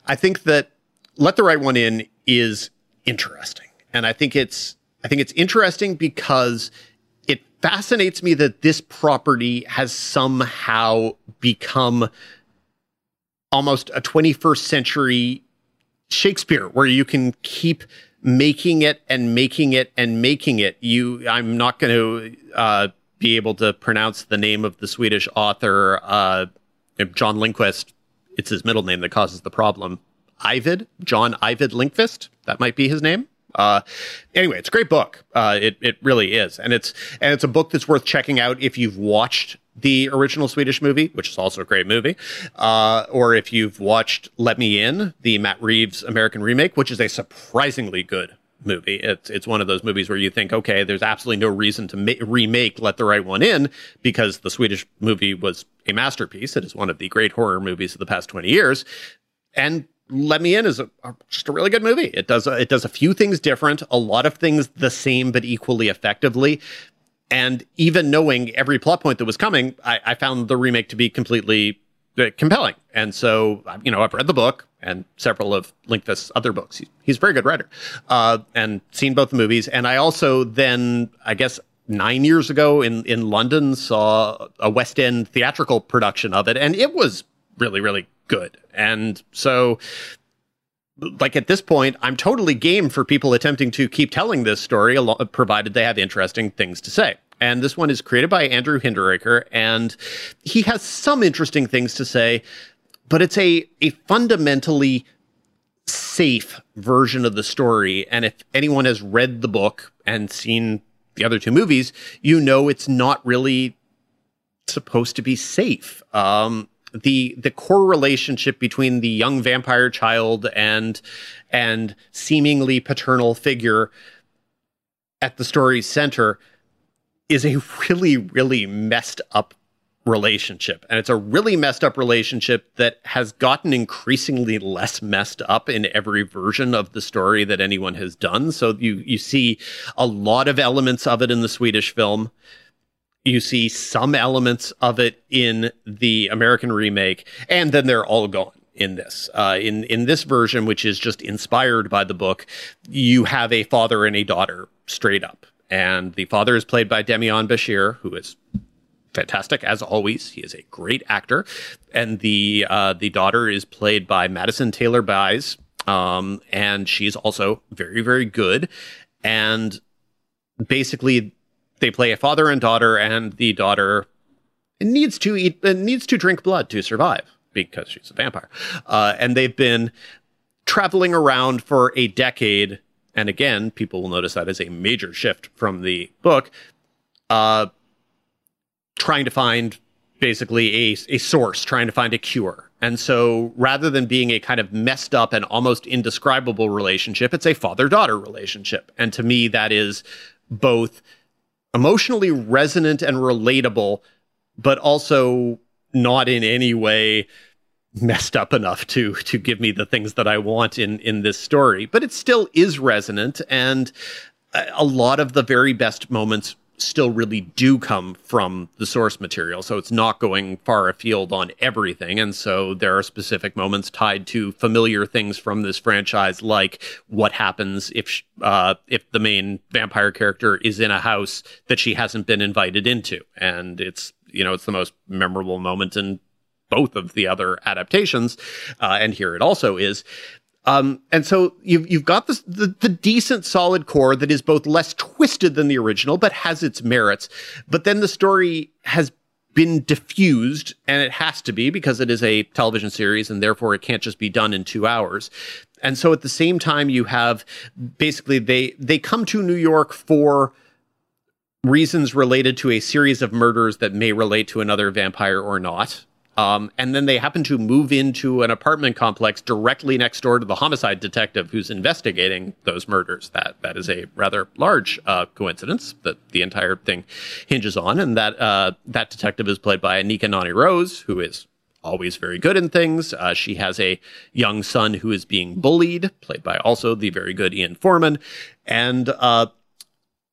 I think that Let the Right One In is interesting, and I think it's interesting because it fascinates me that this property has somehow become almost a 21st century Shakespeare, where you can keep making it. I'm not going to be able to pronounce the name of the Swedish author, John Lindqvist. It's his middle name that causes the problem. Ivid, John Ivid Lindqvist. That might be his name. Anyway, it's a great book. It really is. And it's a book that's worth checking out if you've watched the original Swedish movie, which is also a great movie, or if you've watched Let Me In, the Matt Reeves American remake, which is a surprisingly good movie. It's one of those movies where you think, okay, there's absolutely no reason to remake Let the Right One In, because the Swedish movie was a masterpiece. It is one of the great horror movies of the past 20 years. And Let Me In is just a really good movie. It does a few things different, a lot of things the same, but equally effectively. And even knowing every plot point that was coming, I found the remake to be completely compelling. And so, I've read the book and several of Lindqvist's other books. He's a very good writer, and seen both the movies. And I also then, I guess, 9 years ago in London, saw a West End theatrical production of it. And it was really, really good. And so, like, at this point, I'm totally game for people attempting to keep telling this story, provided they have interesting things to say. And this one is created by Andrew Hinderaker, and he has some interesting things to say, but it's a fundamentally safe version of the story. And if anyone has read the book and seen the other two movies, it's not really supposed to be safe. The core relationship between the young vampire child and seemingly paternal figure at the story's center is a really, really messed up relationship. And it's a really messed up relationship that has gotten increasingly less messed up in every version of the story that anyone has done. So you see a lot of elements of it in the Swedish film. You see some elements of it in the American remake, and then they're all gone in this. In this version, which is just inspired by the book, you have a father and a daughter straight up. And the father is played by Demian Bashir, who is fantastic, as always. He is a great actor. And the daughter is played by Madison Taylor Byes, and she's also very, very good. And basically, they play a father and daughter, and the daughter needs to drink blood to survive because she's a vampire. And they've been traveling around for a decade. And again, people will notice that is a major shift from the book, trying to find basically a source, trying to find a cure. And so rather than being a kind of messed up and almost indescribable relationship, it's a father-daughter relationship. And to me, that is both emotionally resonant and relatable, but also not in any way messed up enough to give me the things that I want in this story. But it still is resonant, and a lot of the very best moments still really do come from the source material. So it's not going far afield on everything. And so there are specific moments tied to familiar things from this franchise, like what happens if the main vampire character is in a house that she hasn't been invited into. And it's the most memorable moment in both of the other adaptations. And here it also is. And so you've got this, the decent, solid core that is both less twisted than the original, but has its merits. But then the story has been diffused, and it has to be, because it is a television series, and therefore it can't just be done in 2 hours. And so at the same time, you have basically they come to New York for reasons related to a series of murders that may relate to another vampire or not. And then they happen to move into an apartment complex directly next door to the homicide detective who's investigating those murders. That is a rather large coincidence that the entire thing hinges on. And that detective is played by Anika Noni Rose, who is always very good in things. She has a young son who is being bullied, played by also the very good Ian Foreman. And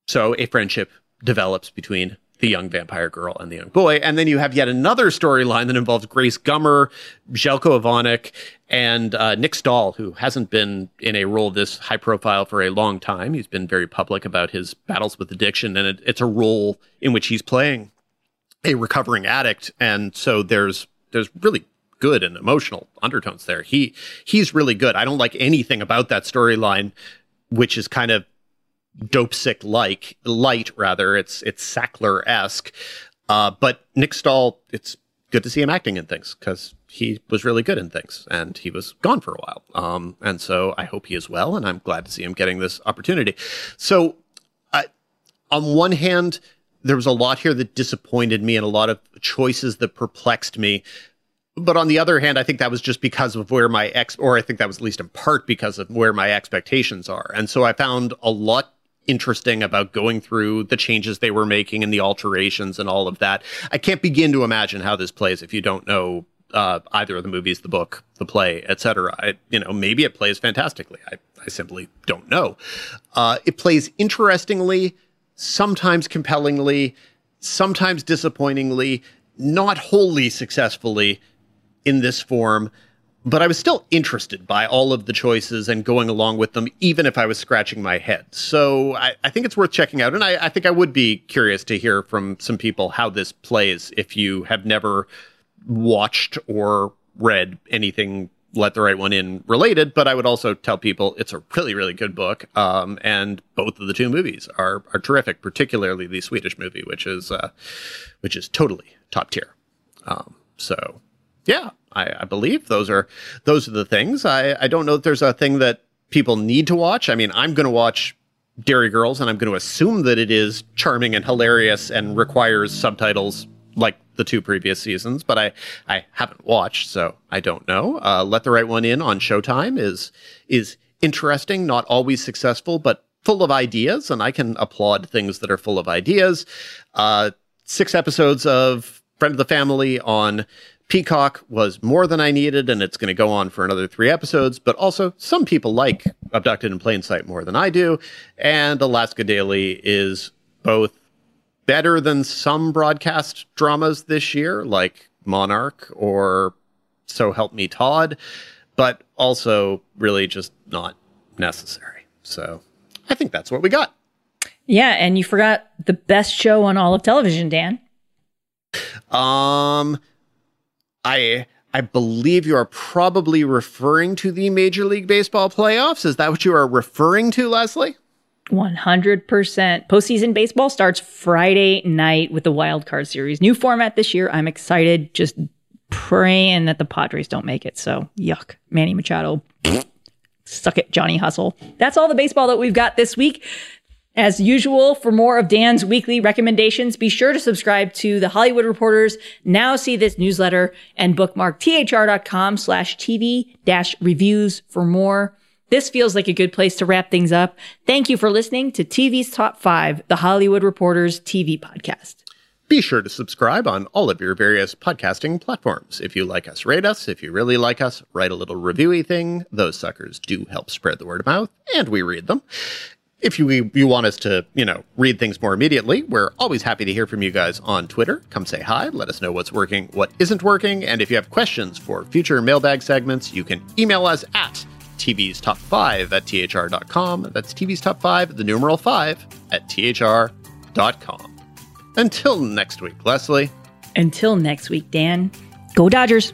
so a friendship develops between the young vampire girl and the young boy. And then you have yet another storyline that involves Grace Gummer, Jelko Ivanek, and Nick Stahl, who hasn't been in a role this high profile for a long time. He's been very public about his battles with addiction, and it's a role in which he's playing a recovering addict. And so there's really good and emotional undertones there. He's really good. I don't like anything about that storyline which is kind of dope sick like light, rather. It's Sackler-esque. But Nick Stahl, it's good to see him acting in things because he was really good in things and he was gone for a while. And so I hope he is well, and I'm glad to see him getting this opportunity. So on one hand, there was a lot here that disappointed me and a lot of choices that perplexed me. But on the other hand, I think that was just because of where my I think that was at least in part because of where my expectations are. And so I found a lot interesting about going through the changes they were making and the alterations and all of that. I can't begin to imagine how this plays if you don't know either of the movies, the book, the play, etc. You know, maybe it plays fantastically. I simply don't know. It plays interestingly, sometimes compellingly, sometimes disappointingly, not wholly successfully in this form. But I was still interested by all of the choices and going along with them, even if I was scratching my head. So I think it's worth checking out. And I think I would be curious to hear from some people how this plays if you have never watched or read anything Let the Right One In related. But I would also tell people it's a really, really good book. And both of the two movies are terrific, particularly the Swedish movie, which is totally top tier. So, yeah. I believe those are the things. I don't know if there's a thing that people need to watch. I mean, I'm going to watch Dairy Girls, and I'm going to assume that it is charming and hilarious and requires subtitles like the two previous seasons, but I haven't watched, so I don't know. Let the Right One In on Showtime is interesting, not always successful, but full of ideas, and I can applaud things that are full of ideas. 6 episodes of Friend of the Family on Peacock was more than I needed, and it's going to go on for another 3 episodes. But also, some people like Abducted in Plain Sight more than I do. And Alaska Daily is both better than some broadcast dramas this year, like Monarch or So Help Me Todd, but also really just not necessary. So I think that's what we got. Yeah, and you forgot the best show on all of television, Dan. I believe you are probably referring to the Major League Baseball playoffs. Is that what you are referring to, Leslie? 100%. Postseason baseball starts Friday night with the Wild Card Series. New format this year. I'm excited. Just praying that the Padres don't make it. So, yuck. Manny Machado. Suck it, Johnny Hustle. That's all the baseball that we've got this week. As usual, for more of Dan's weekly recommendations, be sure to subscribe to the Hollywood Reporter's Now See This newsletter and bookmark thr.com/TV-reviews for more. This feels like a good place to wrap things up. Thank you for listening to TV's Top 5, the Hollywood Reporter's TV podcast. Be sure to subscribe on all of your various podcasting platforms. If you like us, rate us. If you really like us, write a little reviewy thing. Those suckers do help spread the word of mouth, and we read them. If you want us to, read things more immediately, we're always happy to hear from you guys on Twitter. Come say hi. Let us know what's working, what isn't working. And if you have questions for future mailbag segments, you can email us at tvstop5@thr.com. That's tvstop5, the numeral 5, at thr.com. Until next week, Leslie. Until next week, Dan. Go Dodgers.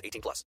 18+.